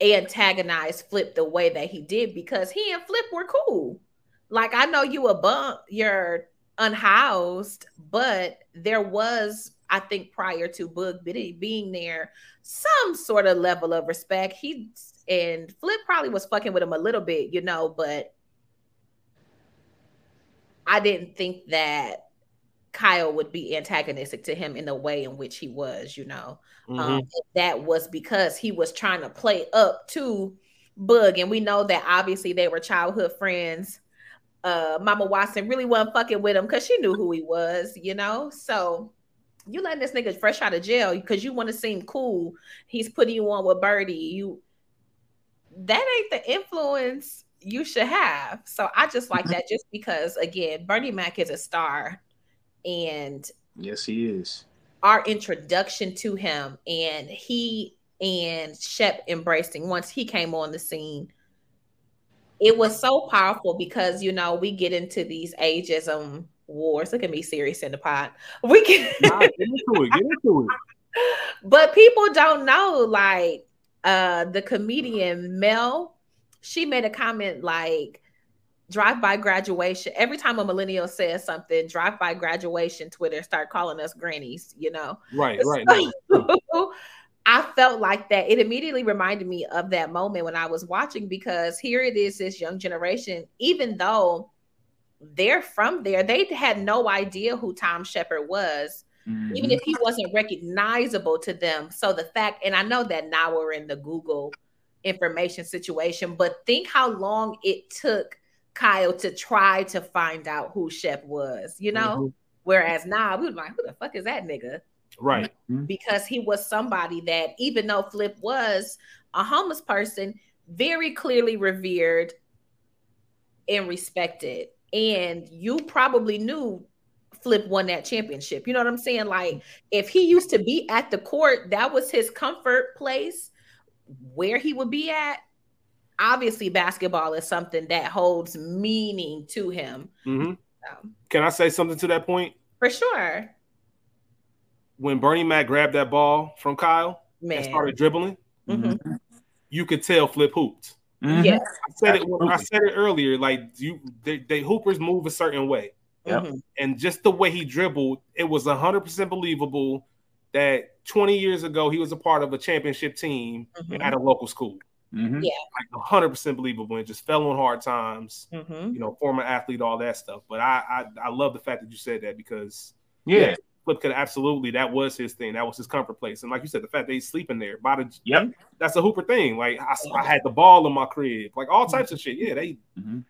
antagonized Flip the way that he did, because he and Flip were cool. Like, I know you a bump, you're unhoused, but there was, I think prior to Boog being there, some sort of level of respect. He and Flip probably was fucking with him a little bit, you know, but I didn't think that Kyle would be antagonistic to him in the way in which he was, you know. Mm-hmm. That was because he was trying to play up to Boog, and we know that obviously they were childhood friends. Mama Watson really wasn't fucking with him because she knew who he was, you know. So you letting this nigga fresh out of jail because you want to seem cool. He's putting you on with Birdie. That ain't the influence you should have. So I just like that, just because, again, Bernie Mac is a star, and yes, he is. Our introduction to him, and he and Shep embracing once he came on the scene, it was so powerful because, you know, we get into these ageism wars. Look at me serious in the pod. We can get into it. But people don't know, like, the comedian Mel, she made a comment like, drive-by graduation. Every time a millennial says something, drive-by graduation, Twitter start calling us grannies, you know? Right. I felt like that. It immediately reminded me of that moment when I was watching, because here it is, this young generation, even though they're from there, they had no idea who Tom Shepard was, even if he wasn't recognizable to them. So the fact, and I know that now we're in the Google information situation, but think how long it took Kyle to try to find out who Shep was, you know? Whereas now we would be like, who the fuck is that nigga? Right. Because he was somebody that, even though Flip was a homeless person, very clearly revered and respected. And you probably knew Flip won that championship. You know what I'm saying? Like, if he used to be at the court, that was his comfort place where he would be at. Obviously, basketball is something that holds meaning to him. So, can I say something to that point? For sure. When Bernie Mac grabbed that ball from Kyle and started dribbling, you could tell Flip hooped. Yes, I said it earlier. Like, they hoopers move a certain way, and just the way he dribbled, it was 100% believable that 20 years ago he was a part of a championship team at a local school. Like 100% believable, and just fell on hard times. You know, former athlete, all that stuff. But I love the fact that you said that, because Flip could absolutely, that was his thing. That was his comfort place. And like you said, the fact that he's sleeping there, that's a hooper thing. Like, I had the ball in my crib, like all types of shit. Yeah, they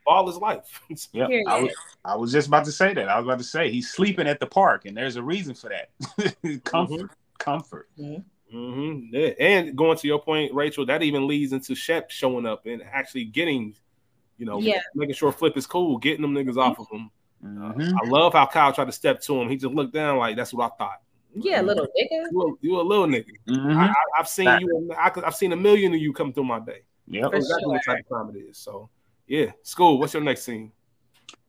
ball is life. I was just about to say that. I was about to say he's sleeping at the park, and there's a reason for that. Comfort. Yeah. And going to your point, Rachel, that even leads into Shep showing up and actually getting, you know, making sure Flip is cool, getting them niggas off of him. I love how Kyle tried to step to him. He just looked down like, that's what I thought. Yeah, little nigga. You a little nigga. I've seen you. I've seen a million of you come through my day. Yeah, exactly what type of time it is. So, yeah. School, what's your next scene?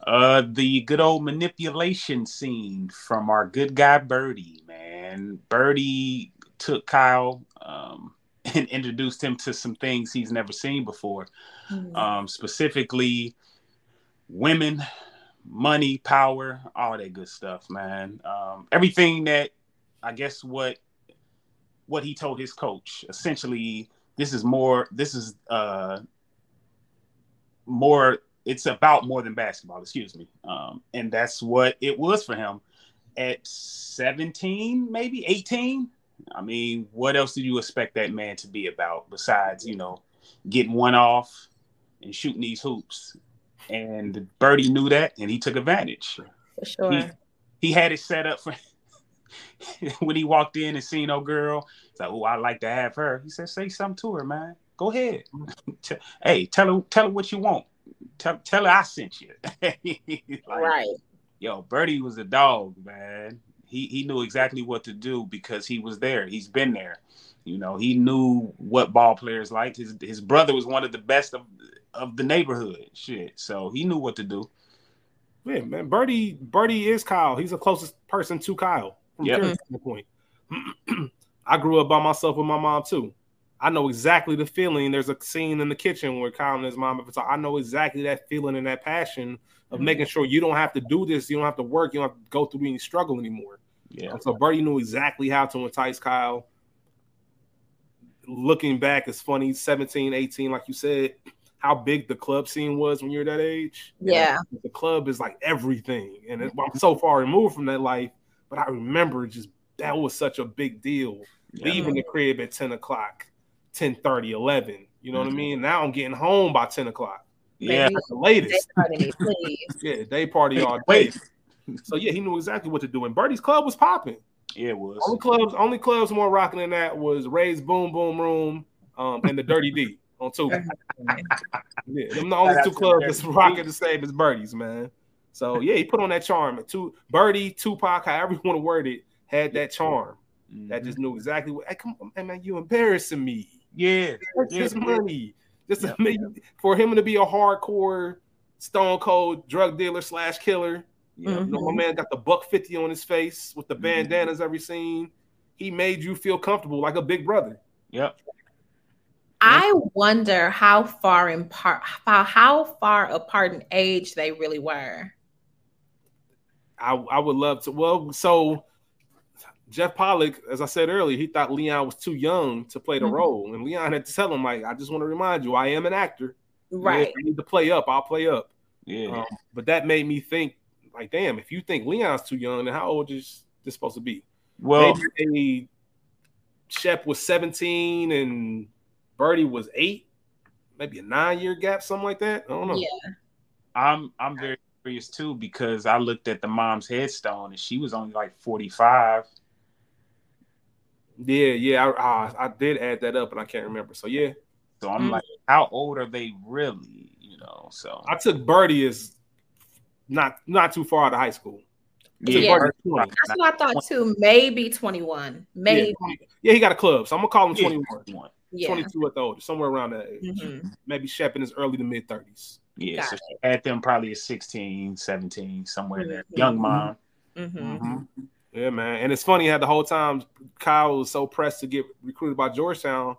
The good old manipulation scene from our good guy Birdie, man. Birdie took Kyle and introduced him to some things he's never seen before. Specifically, women, money, power, all that good stuff, man. Everything that, I guess, what he told his coach. Essentially, it's about more than basketball, excuse me. And that's what it was for him at 17, maybe 18. I mean, what else did you expect that man to be about besides, you know, getting one off and shooting these hoops? And Birdie knew that, and he took advantage. For sure. He had it set up for when he walked in and seen no girl. He's like, oh, I'd like to have her. He said, say something to her, man. Go ahead. Hey, tell her what you want. Tell her I sent you. Like, right. Yo, Birdie was a dog, man. He knew exactly what to do because he was there. He's been there. You know, he knew what ball players liked. His brother was one of the best of the neighborhood, shit. So he knew what to do. Yeah, man. Birdie is Kyle. He's the closest person to Kyle from the standpoint. I grew up by myself with my mom too. I know exactly the feeling. There's a scene in the kitchen where Kyle and his mom. I know exactly that feeling and that passion of making sure you don't have to do this, you don't have to work, you don't have to go through any struggle anymore. Yeah. So Birdie knew exactly how to entice Kyle. Looking back, it's funny. 17, 18, like you said. How big the club scene was when you're that age. Yeah. And the club is like everything. And I'm so far removed from that life, but I remember just that was such a big deal. Yeah. Leaving the crib at 10 o'clock, 10:30, 11. You know what I mean? Now I'm getting home by 10 o'clock. Yeah. That's the latest. Day party, yeah, day party all day. So yeah, he knew exactly what to do. And Birdie's club was popping. Yeah, it was. Only clubs more rocking than that was Ray's Boom Boom Room and the Dirty D. on two. I'm the only two clubs that's rocking the same as Birdie's, man. So yeah, he put on that charm. Birdie, Tupac, however you want to word it, had that charm. Mm-hmm. That just knew exactly what. Hey, come on, man, you embarrassing me. Yeah, his money. Just for him to be a hardcore, stone cold drug dealer slash killer. You know, my man got the $150 on his face with the bandanas every scene. He made you feel comfortable like a big brother. Yep. I wonder how far apart in age they really were. I would love to. Well, so Jeff Pollack, as I said earlier, he thought Leon was too young to play the role, and Leon had to tell him, like, I just want to remind you, I am an actor. Right. If I need to play up, I'll play up. Yeah. But that made me think, like, damn, if you think Leon's too young, then how old is this supposed to be? Well, maybe Shep was 17 and Birdie was 8, maybe a 9-year gap, something like that. I don't know. Yeah. I'm very curious too, because I looked at the mom's headstone and she was only like 45. Yeah, I did add that up and I can't remember. So yeah. So I'm like, how old are they really? You know, so I took Birdie as not too far out of high school. Yeah, that's what I thought too. Maybe 21. Maybe. Yeah, he got a club, so I'm gonna call him 21. Yeah. 22 at the oldest, somewhere around that age. Maybe Shep in his early to mid 30s. Yeah, so she had them probably at 16, 17, somewhere there. Young mom. Yeah, man. And it's funny how the whole time Kyle was so pressed to get recruited by Georgetown,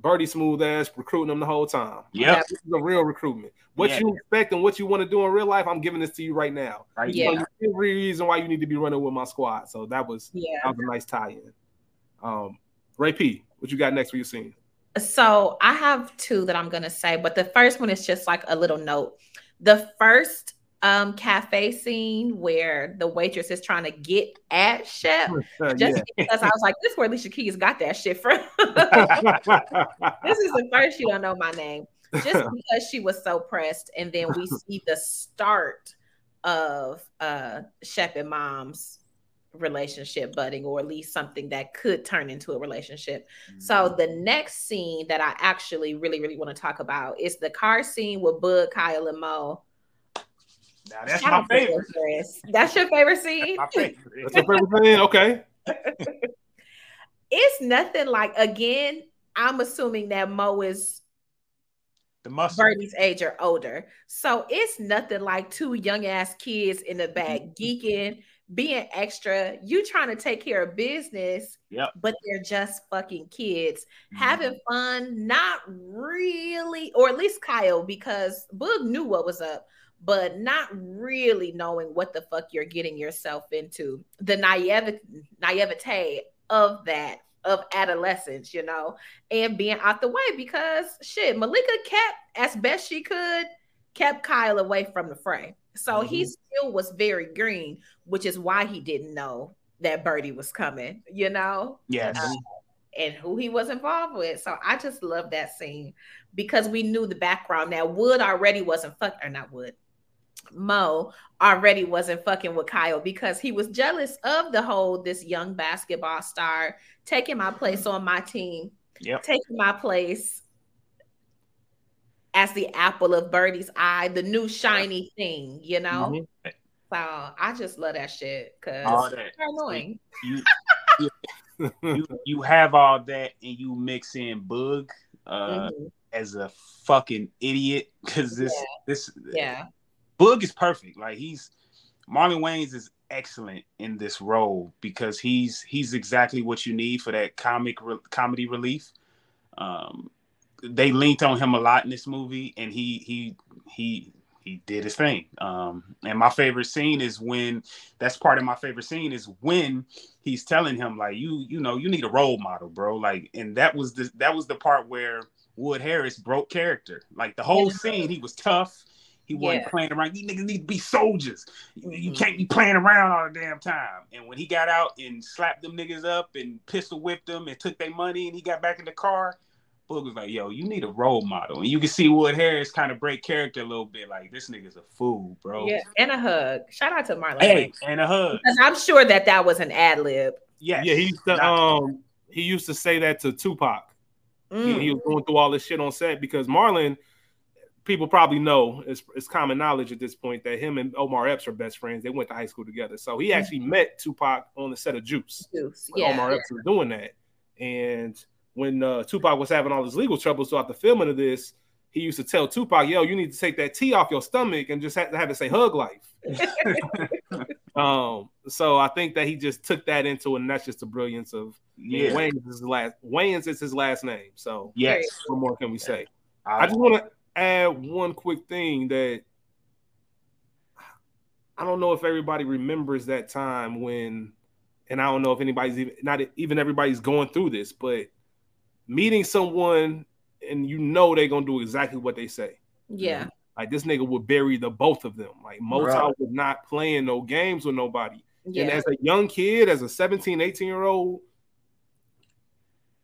Birdie smooth ass recruiting him the whole time. Yeah, this is a real recruitment. What you expect and what you want to do in real life, I'm giving this to you right now. Right? Yeah. You know, there's every reason why you need to be running with my squad. So that was a nice tie-in. Ray P, what you got next for your scene? So I have two that I'm going to say, but the first one is just like a little note. The first cafe scene where the waitress is trying to get at Shep, because I was like, this is where Alicia Keys got that shit from. This is the first you don't know my name. Just because she was so pressed. And then we see the start of Shep and Mom's relationship budding, or at least something that could turn into a relationship. So the next scene that I actually really, really want to talk about is the car scene with Bud, Kyle, and Mo. Now that's my favorite. That's your favorite scene? That's my favorite. That's your favorite scene? Okay. It's nothing like, again, I'm assuming that Mo is the muscle. Birdie's age or older. So it's nothing like two young ass kids in the back geeking, being extra, you trying to take care of business, but they're just fucking kids having fun, not really, or at least Kyle, because Boog knew what was up, but not really knowing what the fuck you're getting yourself into. The naivete of that, of adolescence, you know, and being out the way, because shit, Malika kept, as best she could, kept Kyle away from the fray. So he still was very green, which is why he didn't know that Birdie was coming, you know? Yes. And who he was involved with. So I just love that scene because we knew the background. Now, Mo already wasn't fucking with Kyle because he was jealous of the whole, this young basketball star taking my place on my team, taking my place as the apple of Birdie's eye, the new shiny thing, you know? So I just love that shit because it's annoying. You have all that and you mix in Boog as a fucking idiot because this Boog is perfect. Like Marlon Wayans is excellent in this role because he's exactly what you need for that comedy relief. They leaned on him a lot in this movie, and he did his thing. And my favorite scene is when he's telling him, like, you know, you need a role model, bro. Like, and that was the part where Wood Harris broke character. Like the whole scene, he was tough. He wasn't playing around. You niggas need to be soldiers. You can't be playing around all the damn time. And when he got out and slapped them niggas up and pistol whipped them and took their money and he got back in the car, Boog was like, yo, you need a role model. And you can see Wood Harris kind of break character a little bit. Like, this nigga's a fool, bro. Yeah, and a hug. Shout out to Marlon. Hey, and a hug. Because I'm sure that was an ad lib. Yeah, he used to say that to Tupac. He was going through all this shit on set because Marlon, people probably know, it's common knowledge at this point that him and Omar Epps are best friends. They went to high school together. So he actually met Tupac on the set of Juice. Omar Epps was doing that. And when Tupac was having all his legal troubles throughout the filming of this, he used to tell Tupac, yo, you need to take that tea off your stomach and just have to say hug life. So I think that he just took that into it, and that's just the brilliance of Wayans is his last name. So yes, what more can we say? I just want to add one quick thing that I don't know if everybody remembers that time when, and I don't know if anybody's not even everybody's going through this, but meeting someone and you know they're gonna do exactly what they say. Yeah. Like this nigga would bury the both of them. Like Motown was not playing no games with nobody. Yeah. And as a young kid, as a 17, 18-year-old,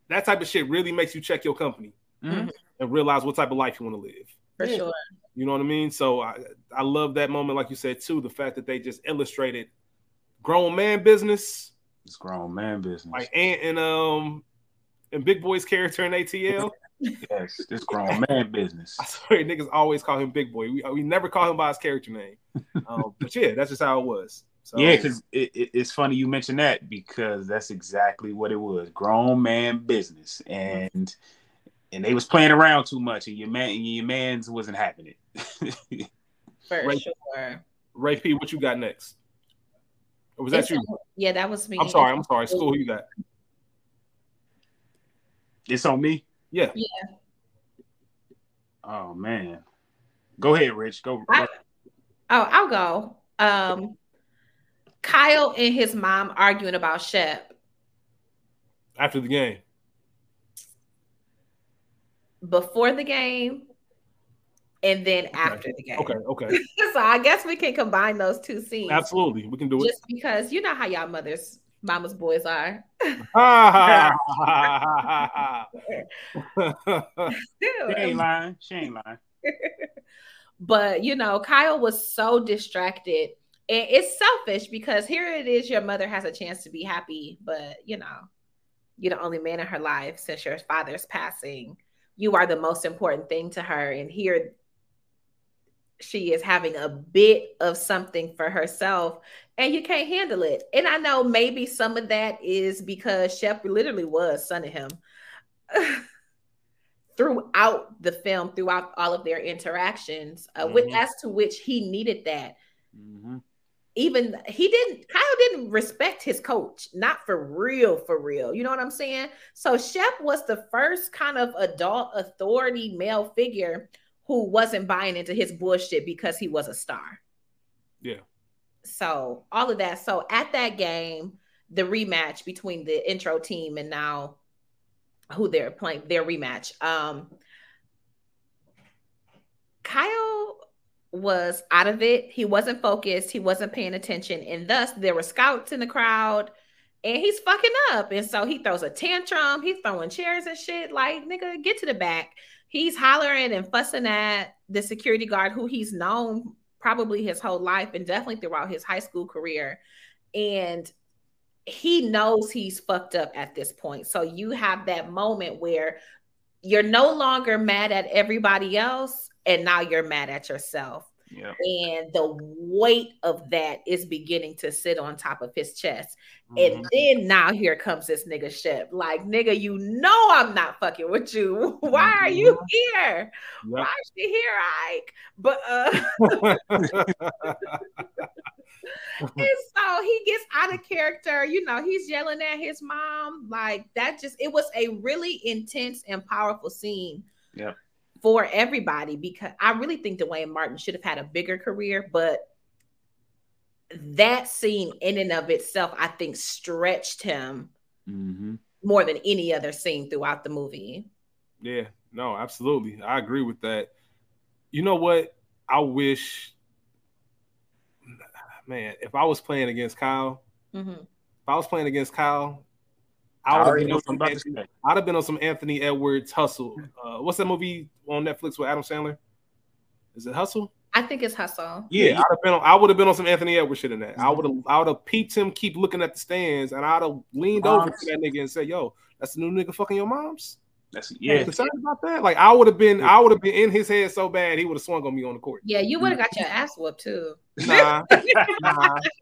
that type of shit really makes you check your company and realize what type of life you want to live. For sure. You know what I mean? So I love that moment, like you said, too, the fact that they just illustrated grown man business. It's grown man business. Like Ant and Big Boy's character in ATL. Yes, this grown man business. I swear, niggas always call him Big Boy. We never call him by his character name. But yeah, that's just how it was. So, yeah, because it's funny you mentioned that because that's exactly what it was. Grown man business. And they was playing around too much and your man's wasn't happening. For sure. Ray P, what you got next? Or was that you? Yeah, that was me. I'm sorry. School, who you got? It's on me? Yeah. Oh man, go ahead, Rich. Go. I'll go. Kyle and his mom arguing about Shep after the game. Before the game, and then after the game. Okay. So I guess we can combine those two scenes. Absolutely, we can do it. Just because you know how y'all mothers. Mama's boys are. She ain't lying. But, you know, Kyle was so distracted. And it's selfish because here it is, your mother has a chance to be happy. But, you know, you're the only man in her life since your father's passing. You are the most important thing to her. And here she is having a bit of something for herself. And you can't handle it. And I know maybe some of that is because Shep literally was sunning him throughout the film, throughout all of their interactions, with as to which he needed that. Mm-hmm. Even Kyle didn't respect his coach, not for real. You know what I'm saying? So Shep was the first kind of adult authority male figure who wasn't buying into his bullshit because he was a star. Yeah. So all of that. So at that game, the rematch between the intro team and now who they're playing, their rematch. Kyle was out of it. He wasn't focused. He wasn't paying attention. And thus there were scouts in the crowd and he's fucking up. And so he throws a tantrum. He's throwing chairs and shit. Like, nigga, get to the back. He's hollering and fussing at the security guard who he's known probably his whole life and definitely throughout his high school career. And he knows he's fucked up at this point. So you have that moment where you're no longer mad at everybody else and now you're mad at yourself. Yeah. And the weight of that is beginning to sit on top of his chest. Mm-hmm. And then now here comes this nigga Shep. Like, nigga, you know I'm not fucking with you. Why are you here? Yep. Why is she here, Ike? But and so he gets out of character. You know, he's yelling at his mom. Like, that just, it was a really intense and powerful scene. Yeah. For everybody, because I really think Dwayne Martin should have had a bigger career, but that scene in and of itself, I think, stretched him more than any other scene throughout the movie. Yeah, no, absolutely. I agree with that. You know what? I wish, man, if I was playing against Kyle, I'd have been on some Anthony Edwards Hustle. What's that movie on Netflix with Adam Sandler? Is it Hustle? I think it's Hustle. Yeah. I would have been on some Anthony Edwards shit in that. I would have peeped him, keep looking at the stands, and I'd have leaned over to that nigga and said, yo, that's the new nigga fucking your moms? That's yeah. Excited about that. Like I would have been in his head so bad he would have swung on me on the court. Yeah, you would have got your ass whooped too. Nah. It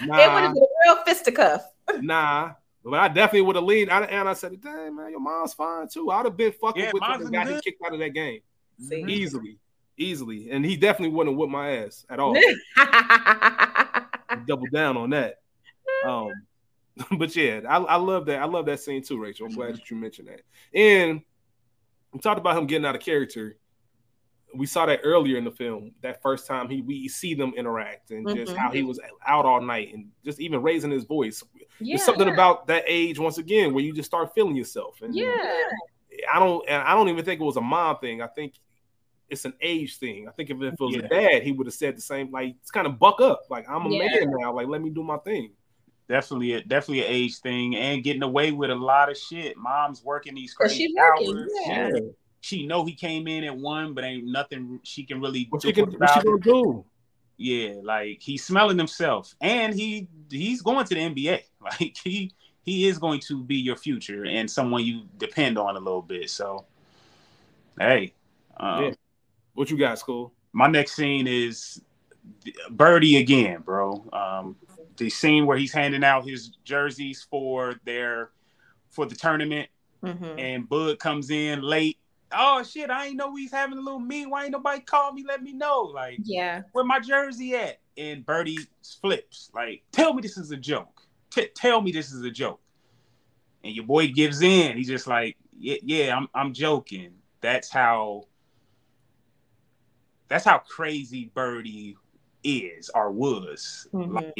would have been a real fisticuff. Nah. But I definitely would have leaned out and I said, "Damn man, your mom's fine too." I'd have been fucking with him and got him kicked out of that game. See? Easily. And he definitely wouldn't have whipped my ass at all. Double down on that. But yeah, I love that. I love that scene too, Rachel. I'm glad that you mentioned that. And we talked about him getting out of character. We saw that earlier in the film. That first time we see them interact and just how he was out all night and just even raising his voice. Yeah, there's something about that age once again where you just start feeling yourself. And I don't even think it was a mom thing. I think it's an age thing. I think if it was a dad, he would have said the same. Like it's kind of buck up. Like I'm a man now. Like let me do my thing. Definitely an age thing and getting away with a lot of shit. Mom's working these crazy hours. Yeah. She know he came in at 1, but ain't nothing she can really do. Yeah, like he's smelling himself, and he's going to the NBA. Like he is going to be your future and someone you depend on a little bit. So, hey, what you got, School? My next scene is Birdie again, bro. The scene where he's handing out his jerseys for the tournament, and Bud comes in late. Oh shit! I ain't know we was having a little meet. Why ain't nobody call me? Let me know. Like, where my jersey at? And Birdie flips. Like, tell me this is a joke. Tell me this is a joke. And your boy gives in. He's just like, yeah, I'm joking. That's how crazy Birdie is or was. Like,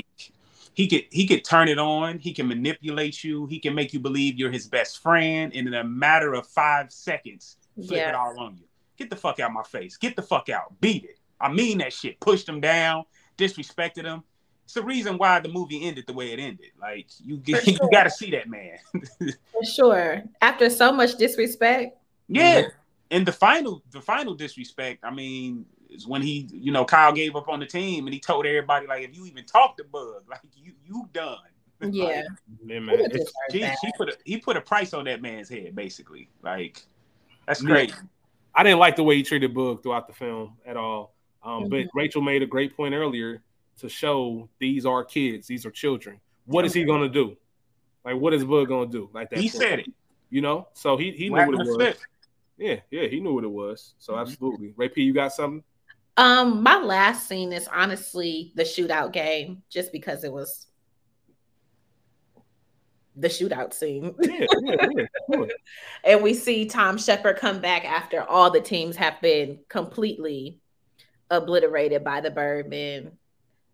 he could turn it on. He can manipulate you. He can make you believe you're his best friend, and in a matter of 5 seconds. Flip it all on you. Get the fuck out of my face. Get the fuck out. Beat it. I mean that shit. Pushed him down. Disrespected him. It's the reason why the movie ended the way it ended. Like, you got to see that man. For sure. After so much disrespect. Yeah. And the final disrespect, I mean, is when he, Kyle gave up on the team and he told everybody, like, if you even talk to Bug, like, you done. Yeah. Like, man, he put a price on that man's head, basically. Like, that's great. I didn't like the way he treated Bug throughout the film at all. But Rachel made a great point earlier to show these are kids. These are children. What is he going to do? Like, what is Bug going to do? Like that. He said it. So he knew what it was. Yeah, he knew what it was. So absolutely. Ray P, you got something? My last scene is honestly the shootout game, just because it was the shootout scene. Cool. And we see Tom Shepard come back after all the teams have been completely obliterated by the Birdmen.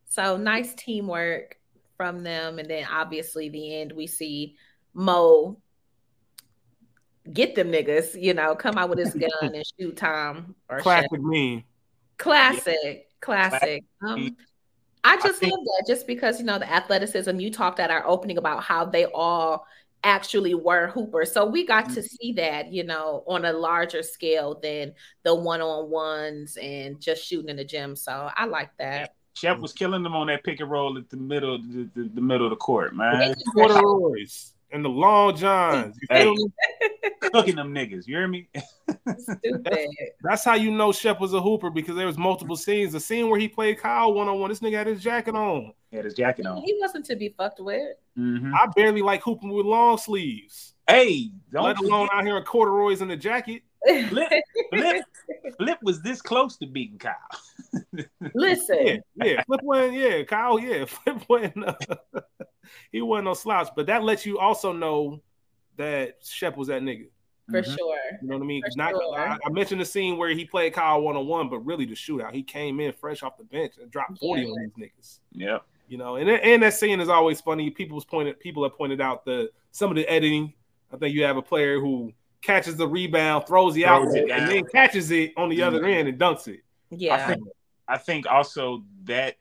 So nice teamwork from them. And then obviously the end, we see Mo get them niggas, come out with his gun and shoot Tom. Or classic Shepard. Meme. Classic. I love that just because, the athleticism, you talked at our opening about how they all actually were hoopers. So we got to see that, on a larger scale than the one-on-ones and just shooting in the gym. So I like that. Shep was killing them on that pick and roll at the middle of the court, man. Corduroys and the long johns. You feel me? Cooking them niggas. You hear me? Stupid. That's how you know Shep was a hooper, because there was multiple scenes. The scene where he played Kyle one-on-one, this nigga had his jacket on. He wasn't to be fucked with. I barely like hooping with long sleeves. Hey, don't let alone out here in corduroys and a jacket. Flip was this close to beating Kyle. Listen. Flip wasn't he wasn't no slouch, but that lets you also know that Shep was that nigga. For sure. You know what I mean? I mentioned the scene where he played Kyle one-on-one, but really the shootout. He came in fresh off the bench and dropped 40 on these niggas. Yeah. And that scene is always funny. People have pointed out some of the editing. I think you have a player who catches the rebound, throws the outlet, and then catches it on the other end and dunks it. Yeah. I think also that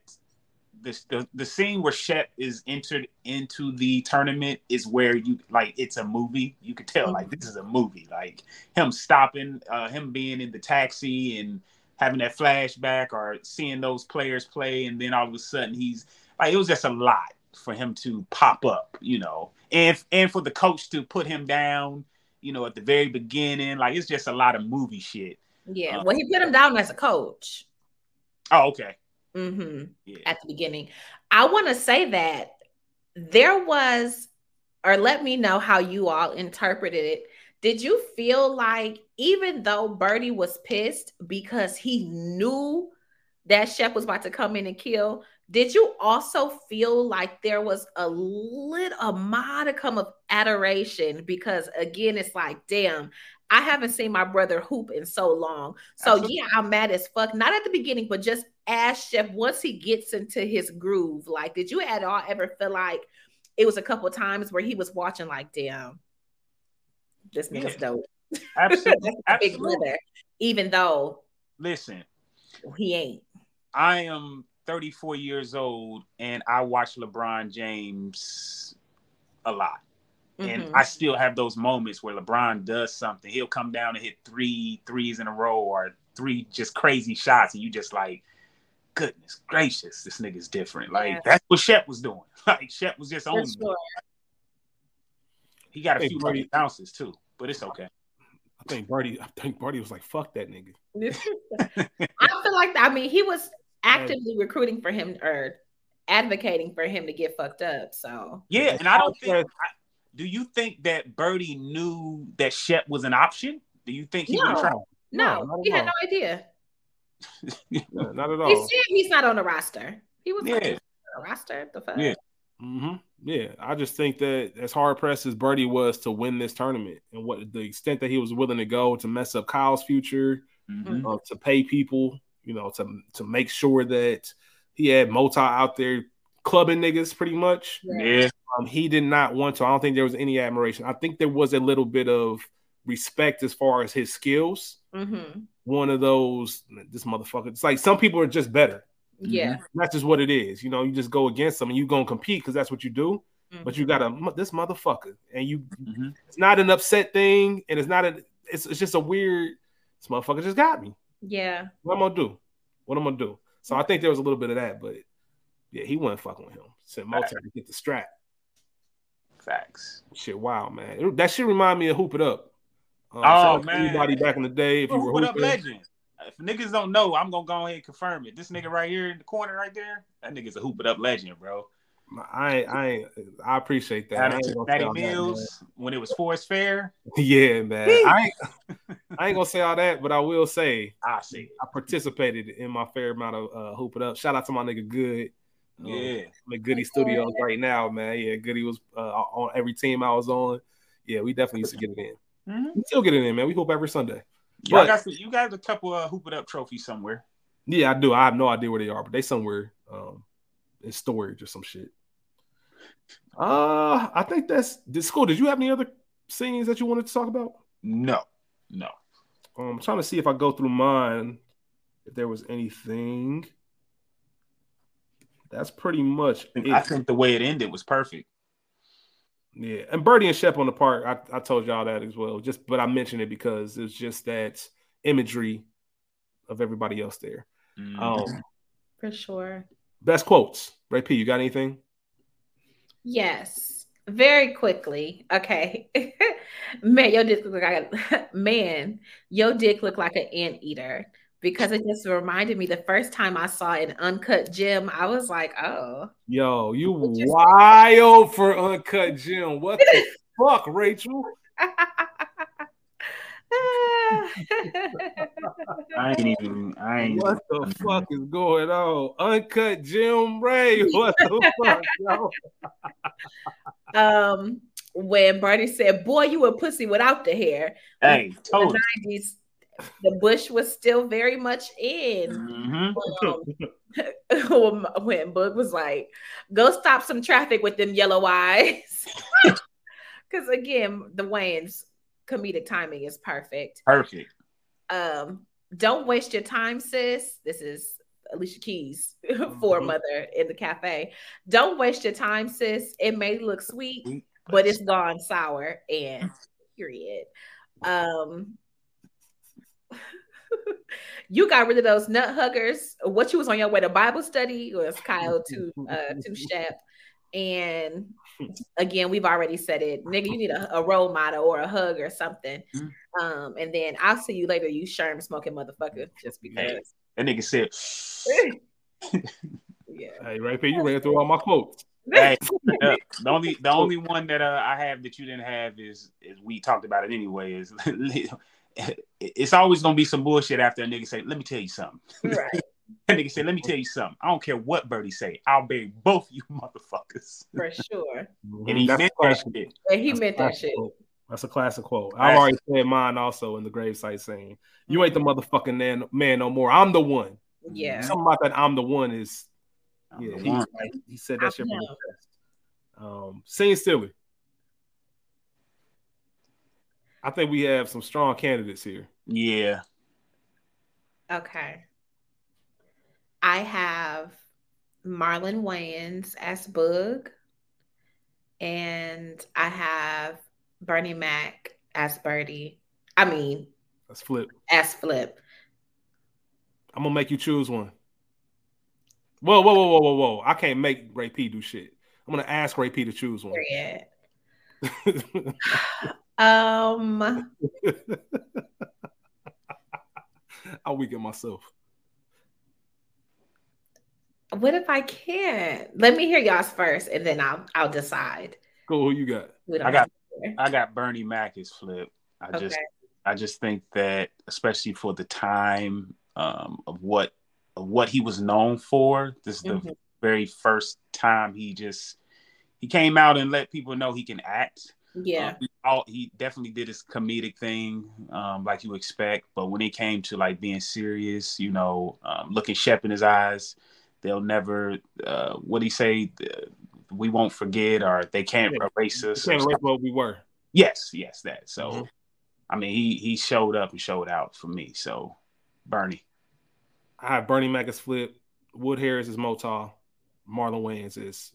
the scene where Shep is entered into the tournament is where you like it's a movie. You could tell like this is a movie. Like him stopping, him being in the taxi and having that flashback or seeing those players play, and then all of a sudden he's like it was just a lot for him to pop up, and for the coach to put him down. you know, at the very beginning. Like, it's just a lot of movie shit. Yeah. Well, he put him down as a coach. Oh, okay. Mm-hmm. Yeah. At the beginning. I want to say that there was, or let me know how you all interpreted it. Did you feel like, even though Birdie was pissed because he knew that Shep was about to come in and kill, did you also feel like there was a modicum of adoration? Because again, it's like, damn, I haven't seen my brother hoop in so long. So absolutely. Yeah, I'm mad as fuck. Not at the beginning, but just as Shep, once he gets into his groove, like, did you at all ever feel like it was a couple of times where he was watching like, damn, this nigga's dope. Absolutely. Big brother, even though. Listen. He ain't. I am 34 years old and I watch LeBron James a lot. Mm-hmm. And I still have those moments where LeBron does something. He'll come down and hit 3 threes in a row or 3 just crazy shots. And you just like, goodness gracious, this nigga's different. Like, that's what Shep was doing. Like, Shep was just on. Sure. He got a few money bounces too, but it's okay. I think Birdie was like, fuck that nigga. I feel like, I mean, he was actively recruiting for him or advocating for him to get fucked up. So yeah, and I don't think. Do you think that Birdie knew that Shep was an option? Do you think he would try? No, he had no idea. No, not at all. He said he's not on the roster. He was not on the roster. The fuck. Yeah. Mm-hmm. Yeah, I just think that as hard pressed as Birdie was to win this tournament, and what the extent that he was willing to go to mess up Kyle's future, mm-hmm. To pay people, you know, to make sure that he had Mota out there clubbing niggas pretty much. Yeah, he did not want to. I don't think there was any admiration. I think there was a little bit of respect as far as his skills. Mm-hmm. One of those, this motherfucker. It's like some people are just better. Yeah, that's just what it is. You know, you just go against them and you gonna compete because that's what you do. Mm-hmm. But you got this motherfucker, and you. Mm-hmm. It's not an upset thing, and it's not a. It's just a weird. This motherfucker just got me. Yeah. What I'm gonna do? So I think there was a little bit of that, but yeah, he wasn't fucking with him. Sent Motown to get the strap. Facts. Shit, wow, man. That shit remind me of Hoop It Up. Oh so man, anybody back in the day, if you were Hoop It Up legend. If niggas don't know, I'm going to go ahead and confirm it. This nigga right here in the corner right there, that nigga's a Hoop It Up legend, bro. I appreciate that. Matty Mills, that, when it was Forest Fair. Yeah, man. I ain't going to say all that, but I will say I participated in my fair amount of Hoop It Up. Shout out to my nigga Good. Yeah. The Goody Studios right now, man. Yeah, Goody was on every team I was on. Yeah, we definitely used to get it in. Mm-hmm. We still get it in, man. We hoop every Sunday. But, you got a couple of Hoop It Up trophies somewhere. Yeah, I do. I have no idea where they are, but they somewhere in storage or some shit. I think that's this school. Did you have any other scenes that you wanted to talk about? No. I'm trying to see if I go through mine, if there was anything. That's pretty much it. I think the way it ended was perfect. Yeah, and Birdie and Shep on the park, I told y'all that as well. Just, but I mentioned it because it's just that imagery of everybody else there. Mm-hmm. For sure. Best quotes. Ray P, you got anything? Yes, very quickly. Okay. Man, your dick look like an anteater, because it just reminded me the first time I saw an Uncut Gem, I was like, oh. Yo, you wild for Uncut Gem. What the fuck, Rachel? I ain't. What the fuck is going on? Uncut Gem, Ray. What the fuck, yo? When Birdie said, boy, you a pussy without the hair. Hey, totally. The 90s. The bush was still very much in. Mm-hmm. When Boog was like, go stop some traffic with them yellow eyes. Because again, the Wayans comedic timing is perfect. Perfect. Don't waste your time, sis. This is Alicia Keys for mother in the cafe. Don't waste your time, sis. It may look sweet, but it's gone sour and period. You got rid of those nut huggers. What you was on your way to Bible study was Kyle to Shep, And again, we've already said it, nigga, you need a role model or a hug or something. Mm-hmm. And then I'll see you later, you sherm smoking motherfucker, just because. Hey, that nigga said, yeah. Hey, right there, you ran through all my quotes. Hey, the only one that I have that you didn't have is we talked about it anyway, is it's always gonna be some bullshit after a nigga say, let me tell you something. Right. That nigga said, let me tell you something. I don't care what Birdie say. I'll bury both you motherfuckers. For sure. And he meant that shit. And he meant that shit. That's a classic quote. I've already said mine also in the gravesite saying, you ain't the motherfucking man no more. I'm the one. Yeah. Something about that I'm the one is, yeah. He said that shit from the past. Scene stealer. I think we have some strong candidates here. Yeah. Okay. I have Marlon Wayans as Boog, and I have Bernie Mac as Birdie. I mean, that's Flip. As Flip. I'm gonna make you choose one. Whoa! I can't make Ray P do shit. I'm gonna ask Ray P to choose one. Yeah. I'll weaken myself. What if I can't? Let me hear y'all's first, and then I'll decide. Cool, who you got? I got Bernie Mac as Flip. I just think that, especially for the time of what he was known for, this is the very first time he came out and let people know he can act. Yeah, he definitely did his comedic thing, like you expect. But when it came to like being serious, you know, looking Shep in his eyes. They'll never, what do you say? We won't forget, or they can't erase us. They can't erase what we were. Yes, that. So, I mean, he showed up and showed out for me. So, Bernie. I have Bernie Mac as Flip, Wood Harris is Motal, Marlon Wayans is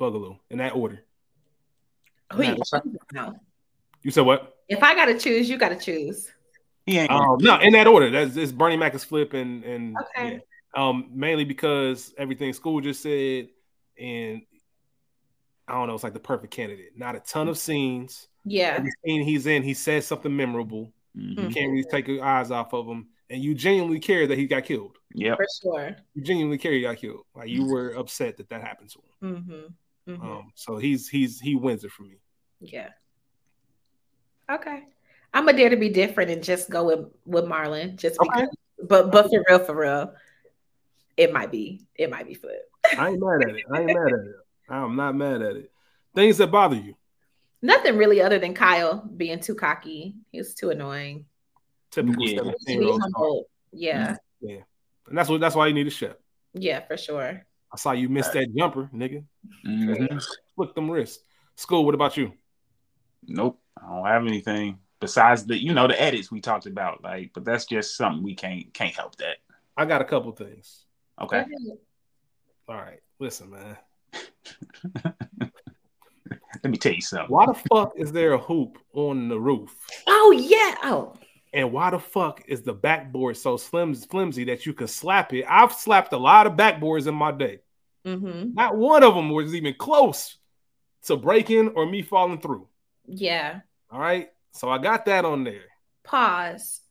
Boogaloo, in that order. Who you choosing now? You said what? If I got to choose, you got to choose. Yeah. No, in that order. It's Bernie Mac as Flip and okay. Yeah. Mainly because everything school just said, and I don't know, it's like the perfect candidate. Not a ton of scenes. Yeah. Every scene he's in, he says something memorable. Mm-hmm. You can't really take your eyes off of him, and you genuinely care that he got killed. Yeah, for sure. You genuinely care he got killed. Like you were upset that happened to him. Mm-hmm. Mm-hmm. So he wins it for me. Yeah. Okay, I'm a dare to be different and just go with Marlon. Just because, okay. But for real. It might be Flip. I ain't mad at it. I'm not mad at it. Things that bother you? Nothing really, other than Kyle being too cocky. He's too annoying. Typical 17-year-old. Yeah. And that's why you need a Shep. Yeah, for sure. I saw you missed that jumper, nigga. Mm-hmm. Look them wrists. School. What about you? Nope. I don't have anything besides the edits we talked about. Like, but that's just something we can't help that. I got a couple things. Okay. All right. Listen, man. Let me tell you something. Why the fuck is there a hoop on the roof? Oh, yeah. Oh. And why the fuck is the backboard so flimsy that you can slap it? I've slapped a lot of backboards in my day. Mm-hmm. Not one of them was even close to breaking or me falling through. Yeah. All right. So I got that on there. Pause.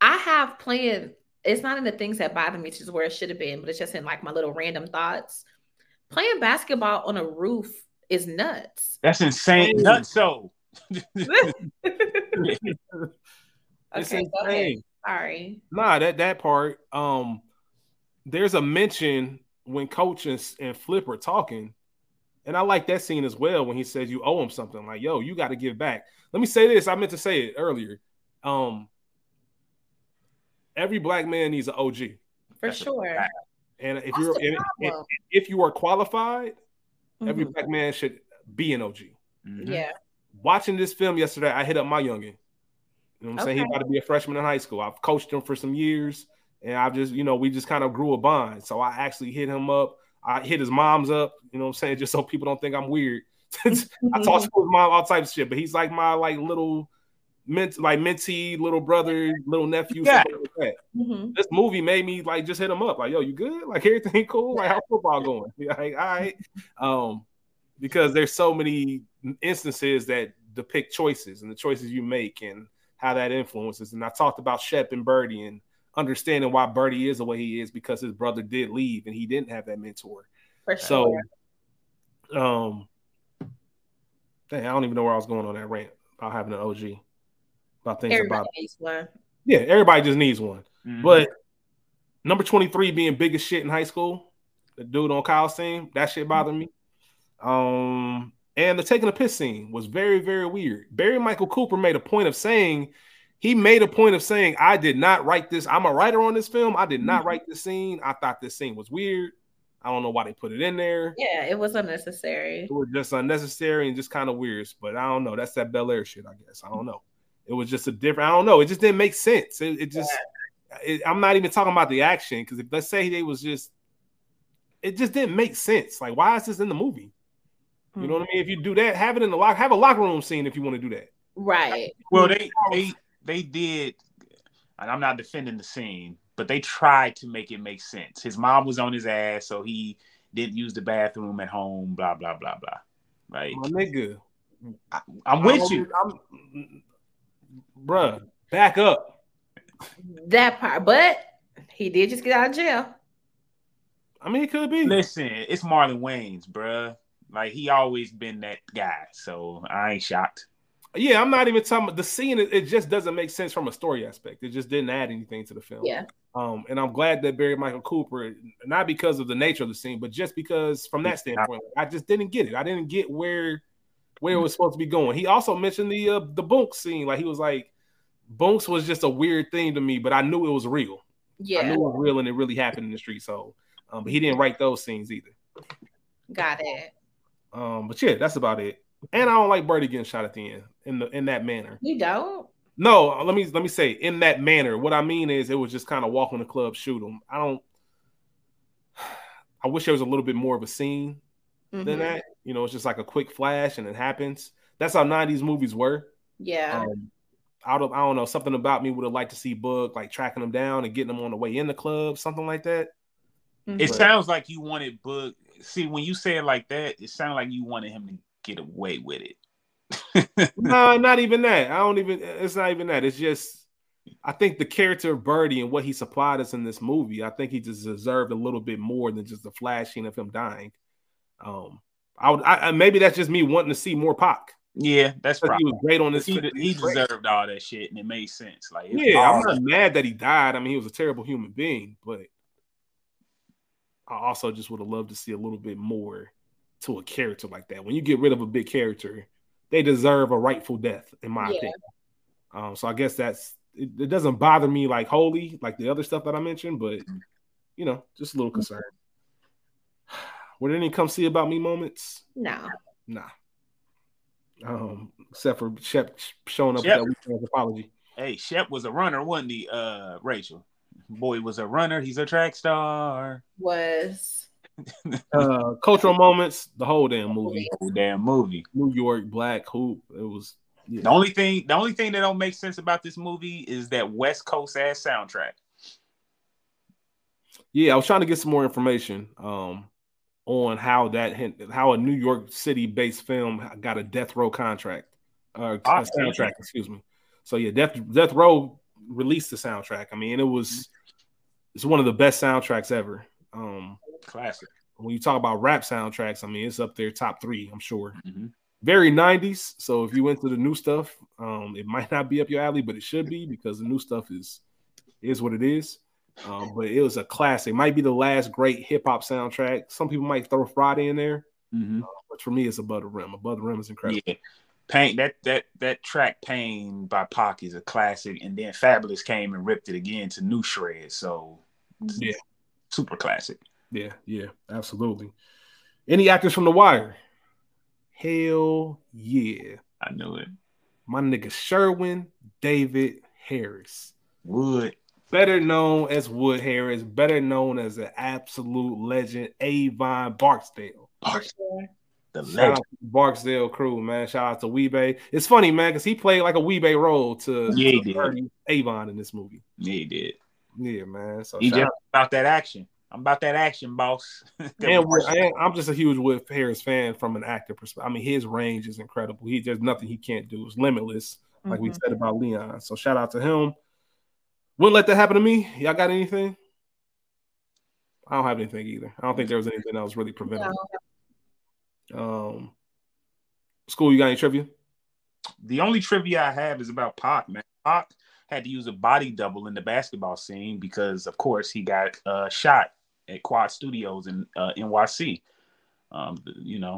I have planned... It's not in the things that bother me, which is where it should have been, but it's just in like my little random thoughts. Playing basketball on a roof is nuts. That's insane. Nuts, so. Okay, go ahead. Sorry. Nah, that part. There's a mention when Coach and Flip are talking, and I like that scene as well when he says you owe him something. Like, yo, you got to give back. Let me say this. I meant to say it earlier. Every black man needs an OG. For sure. And if you are qualified, every black man should be an OG. Mm-hmm. Yeah. Watching this film yesterday, I hit up my youngin. You know what I'm saying? He's about to be a freshman in high school. I've coached him for some years, and I've just, we just kind of grew a bond. So I actually hit him up. I hit his moms up, you know what I'm saying? Just so people don't think I'm weird. I talk to his mom, all types of shit, but he's like my like little mentee, little brother, little nephew. Yeah. Like that. Mm-hmm. This movie made me like just hit him up, like, yo, you good? Like, everything cool? Like, how's football going? Like, all right. Because there's so many instances that depict choices and the choices you make and how that influences. And I talked about Shep and Birdie and understanding why Birdie is the way he is because his brother did leave and he didn't have that mentor. For sure. So, dang, I don't even know where I was going on that rant about having an OG. About things everybody about needs one. Yeah, everybody just needs one. Mm-hmm. But number 23 being big as shit in high school, the dude on Kyle's team, that shit bothered me. And the taking a piss scene was very, very weird. Barry Michael Cooper made a point of saying, I did not write this. I'm a writer on this film. I did not write this scene. I thought this scene was weird. I don't know why they put it in there. Yeah, it was unnecessary. It was just unnecessary and just kind of weird. But I don't know. That's that Bel Air shit, I guess. I don't know. It was just a different, I don't know. It just didn't make sense. I'm not even talking about the action because let's say they was just, it just didn't make sense. Like, why is this in the movie? You know what I mean? If you do that, have it in the locker, have a locker room scene if you want to do that. Right. Well, they did, and I'm not defending the scene, but they tried to make it make sense. His mom was on his ass, so he didn't use the bathroom at home, blah, blah, blah, blah. Like, my nigga. I'm with you. Bruh, back up. That part, but he did just get out of jail. I mean, it could be. Listen, it's Marlon Wayans, bruh. Like, he always been that guy, so I ain't shocked. Yeah, I'm not even talking about the scene. It just doesn't make sense from a story aspect. It just didn't add anything to the film. Yeah. And I'm glad that Barry Michael Cooper, not because of the nature of the scene, but just because from that standpoint, I just didn't get it. I didn't get where it was supposed to be going. He also mentioned the Bunks scene. Like, he was like, Bunks was just a weird thing to me, but I knew it was real. Yeah. I knew it was real and it really happened in the street. So, but he didn't write those scenes either. Got it. But yeah, that's about it. And I don't like Birdie getting shot at the end in that manner. You don't? No, let me say in that manner. What I mean is it was just kind of walk on the club, shoot him. I wish there was a little bit more of a scene than that. You know, it's just like a quick flash and it happens. That's how 90s movies were. Yeah. I don't know, something about me would have liked to see Bug like tracking him down and getting him on the way in the club, something like that. Mm-hmm. It sounds like you wanted Bug. See, when you say it like that, it sounds like you wanted him to get away with it. No, not even that. It's not even that. It's just, I think the character of Birdie and what he supplied us in this movie, I think he just deserved a little bit more than just the flashing of him dying. Maybe that's just me wanting to see more Pac. Yeah, that's right. He was great on this. He deserved all that shit, and it made sense. Like, I'm not mad that he died. I mean, he was a terrible human being, but I also just would have loved to see a little bit more to a character like that. When you get rid of a big character, they deserve a rightful death, in my opinion. So I guess that's it. It doesn't bother me like wholly, like the other stuff that I mentioned, but you know, just a little concern. Were there any come see about me moments? No. Nah. Except for Shep showing up with that weekend's apology. Hey, Shep was a runner, wasn't he, Rachel? Boy was a runner. He's a track star. Was. Cultural moments. The whole damn movie. New York, Black Hoop. It was. Yeah. The only thing that don't make sense about this movie is that West Coast ass soundtrack. Yeah, I was trying to get some more information on how a New York City based film got a Death Row contract soundtrack. Excuse me. So yeah, Death Row released the soundtrack. I mean, it's one of the best soundtracks ever. Classic. When you talk about rap soundtracks, I mean, it's up there, top three, I'm sure. Mm-hmm. Very 90s. So if you went to the new stuff, it might not be up your alley, but it should be because the new stuff is what it is. But it was a classic. Might be the last great hip hop soundtrack. Some people might throw Friday in there, but for me, it's Above the Rim. Above the Rim is incredible. Yeah. Pain, that track Pain by Pac is a classic, and then Fabulous came and ripped it again to new shreds. So yeah, super classic. Yeah, absolutely. Any actors from The Wire? Hell yeah. I knew it. My nigga Sherwin David Harris. Wood. Better known as Wood Harris, better known as an absolute legend, Avon Barksdale. The shout out to the Barksdale crew, man. Shout out to Weebay. It's funny, man, because he played like a Weebay role to Avon in this movie. Yeah, he did. Yeah, man. So he just about that action. I'm about that action, boss. I'm just a huge Wood Harris fan from an actor perspective. I mean, his range is incredible. There's nothing he can't do. It's limitless, like we said about Leon. So shout out to him. Wouldn't let that happen to me. Y'all got anything? I don't have anything either. I don't think there was anything that was really preventable. School, you got any trivia? The only trivia I have is about Pac, man. Pac had to use a body double in the basketball scene because, of course, he got shot at Quad Studios in NYC,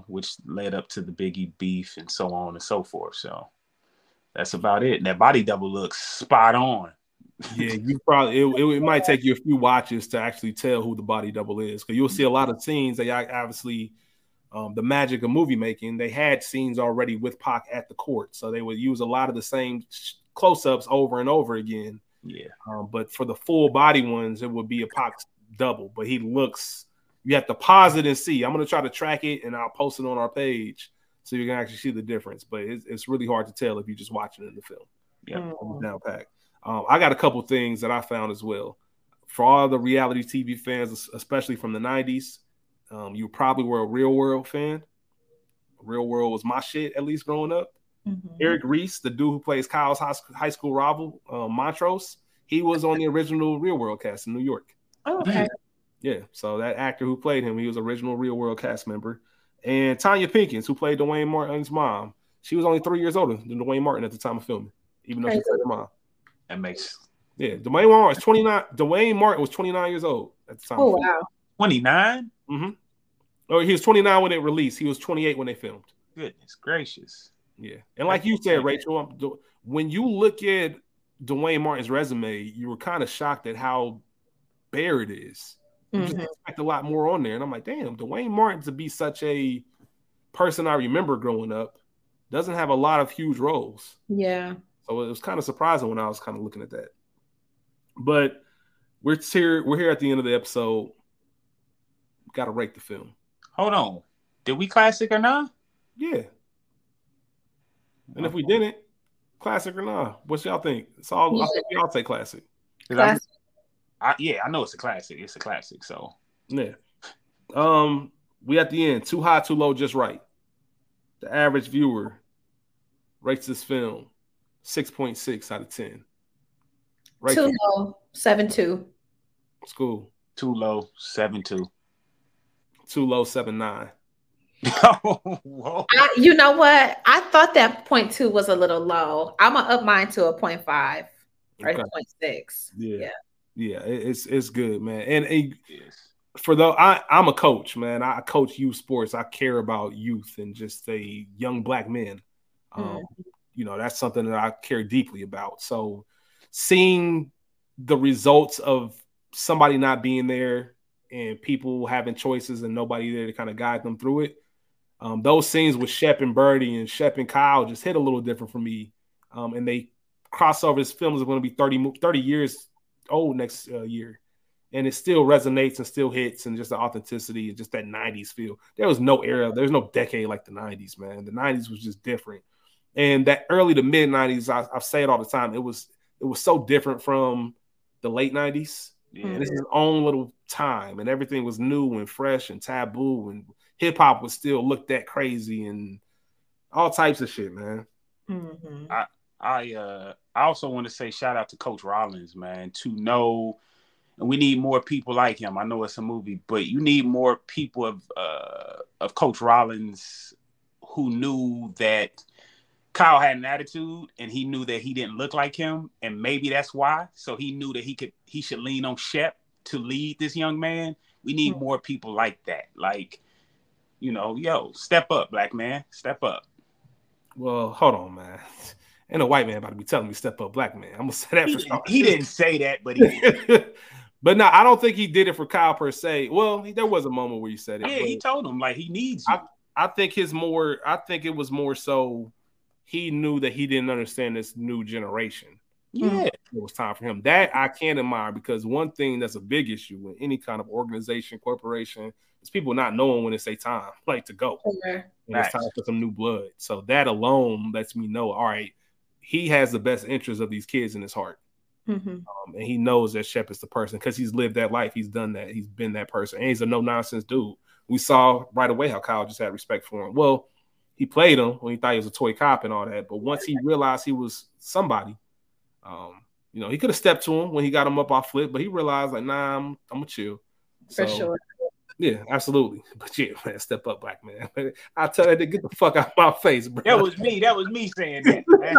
which led up to the Biggie beef and so on and so forth. So that's about it. And that body double looks spot on. Yeah, you probably it might take you a few watches to actually tell who the body double is, because you'll see a lot of scenes that obviously the magic of movie making, they had scenes already with Pac at the court, so they would use a lot of the same close-ups over and over again. Yeah, but for the full body ones, it would be a Pac double, but he looks. You have to pause it and see. I'm gonna try to track it, and I'll post it on our page so you can actually see the difference. But it's really hard to tell if you're just watching it in the film. Yeah, now Pac. I got a couple things that I found as well. For all the reality TV fans, especially from the 90s, you probably were a Real World fan. Real World was my shit, at least growing up. Mm-hmm. Eric Reese, the dude who plays Kyle's high school rival, Montrose, he was on the original Real World cast in New York. Oh, okay. Yeah, so that actor who played him, he was original Real World cast member. And Tanya Pinkins, who played Dwayne Martin's mom, she was only 3 years older than Dwayne Martin at the time of filming, even though she played her mom. That makes Dwayne Martin was 29 years old at the time. Oh wow, 29. Mm-hmm. Oh, he was 29 when it released. He was 28 when they filmed. Goodness gracious. Yeah, and like you said, Rachel, when you look at Dwayne Martin's resume, you were kind of shocked at how bare it is. You just expect a lot more on there, and I'm like, damn, Dwayne Martin to be such a person I remember growing up doesn't have a lot of huge roles. Yeah. So it was kind of surprising when I was kind of looking at that. But we're here at the end of the episode. Got to rate the film. Hold on. Did we classic or not? Yeah. And if we didn't, classic or not? What y'all think? It's all y'all say classic. Classic. I know it's a classic. It's a classic, so. Yeah. We at the end. Too high, too low, just right. The average viewer rates this film 6.6 out of 10. Right. Too low, 7.2. School. Too low, 7.2. Too low, 7.9. You know what? I thought that 0.2 was a little low. I'm gonna up mine to a 0.5 or 0.6. Yeah. It's good, man. And for though I'm a coach, man. I coach youth sports. I care about youth and just the young black men. That's something that I care deeply about. So seeing the results of somebody not being there and people having choices and nobody there to kind of guide them through it, those scenes with Shep and Birdie and Shep and Kyle just hit a little different for me. And they cross over. This film is going to be 30 years old next year. And it still resonates and still hits, and just the authenticity and just that 90s feel. There was no era. There's no decade like the 90s, man. The 90s was just different. And that early to mid 90s, I say it all the time. It was so different from the late 90s. Yeah. And it's its own little time, and everything was new and fresh and taboo, and hip hop was still looked at crazy and all types of shit, man. Mm-hmm. I also want to say shout out to Coach Rollins, man. And we need more people like him. I know it's a movie, but you need more people of Coach Rollins who knew that Kyle had an attitude, and he knew that he didn't look like him, and maybe that's why. So he knew that he should lean on Shep to lead this young man. We need more people like that. Like, step up, black man. Step up. Well, hold on, man. Ain't no white man about to be telling me step up, black man. I'm gonna say that for sure. He didn't say that, but he did. But no, I don't think he did it for Kyle per se. Well, there was a moment where he said it. Yeah, he told him like he needs you. I think it was more so he knew that he didn't understand this new generation. Yeah. It was time for him. That I can admire, because one thing that's a big issue with any kind of organization, corporation, is people not knowing when it's their time, like to go. Okay. and it's time for some new blood. So that alone lets me know, all right, he has the best interest of these kids in his heart. Mm-hmm. And he knows that Shep is the person because he's lived that life. He's done that. He's been that person. And he's a no-nonsense dude. We saw right away how Kyle just had respect for him. Well, he played him when he thought he was a toy cop and all that. But once he realized he was somebody, you know, he could have stepped to him when he got him up off Flip, but he realized, like, nah, I'm going to chill. For sure. Yeah, absolutely. But yeah, man, step up, black man. I tell that to get the fuck out of my face, bro. That was me. That was me saying that. Man.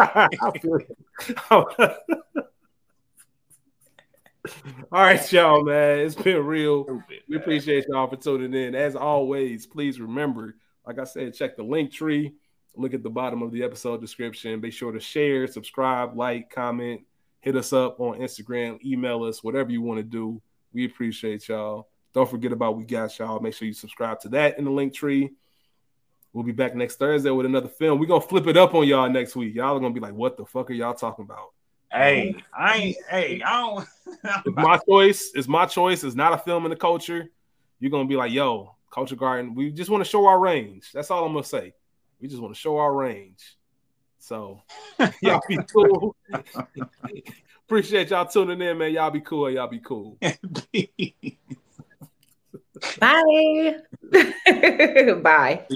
All right, y'all, man. It's been real. We appreciate y'all for tuning in. As always, please remember, like I said, check the link tree. Look at the bottom of the episode description. Be sure to share, subscribe, like, comment. Hit us up on Instagram. Email us, whatever you want to do. We appreciate y'all. Don't forget about We Got Y'all. Make sure you subscribe to that in the link tree. We'll be back next Thursday with another film. We're going to flip it up on y'all next week. Y'all are going to be like, what the fuck are y'all talking about? Hey, I don't. It's my choice. It's not a film in the culture. You're going to be like, yo, Culture Garden, we just want to show our range. That's all I'm going to say. We just want to show our range. So, y'all be cool. Appreciate y'all tuning in, man. Y'all be cool. Y'all be cool. Bye. Bye.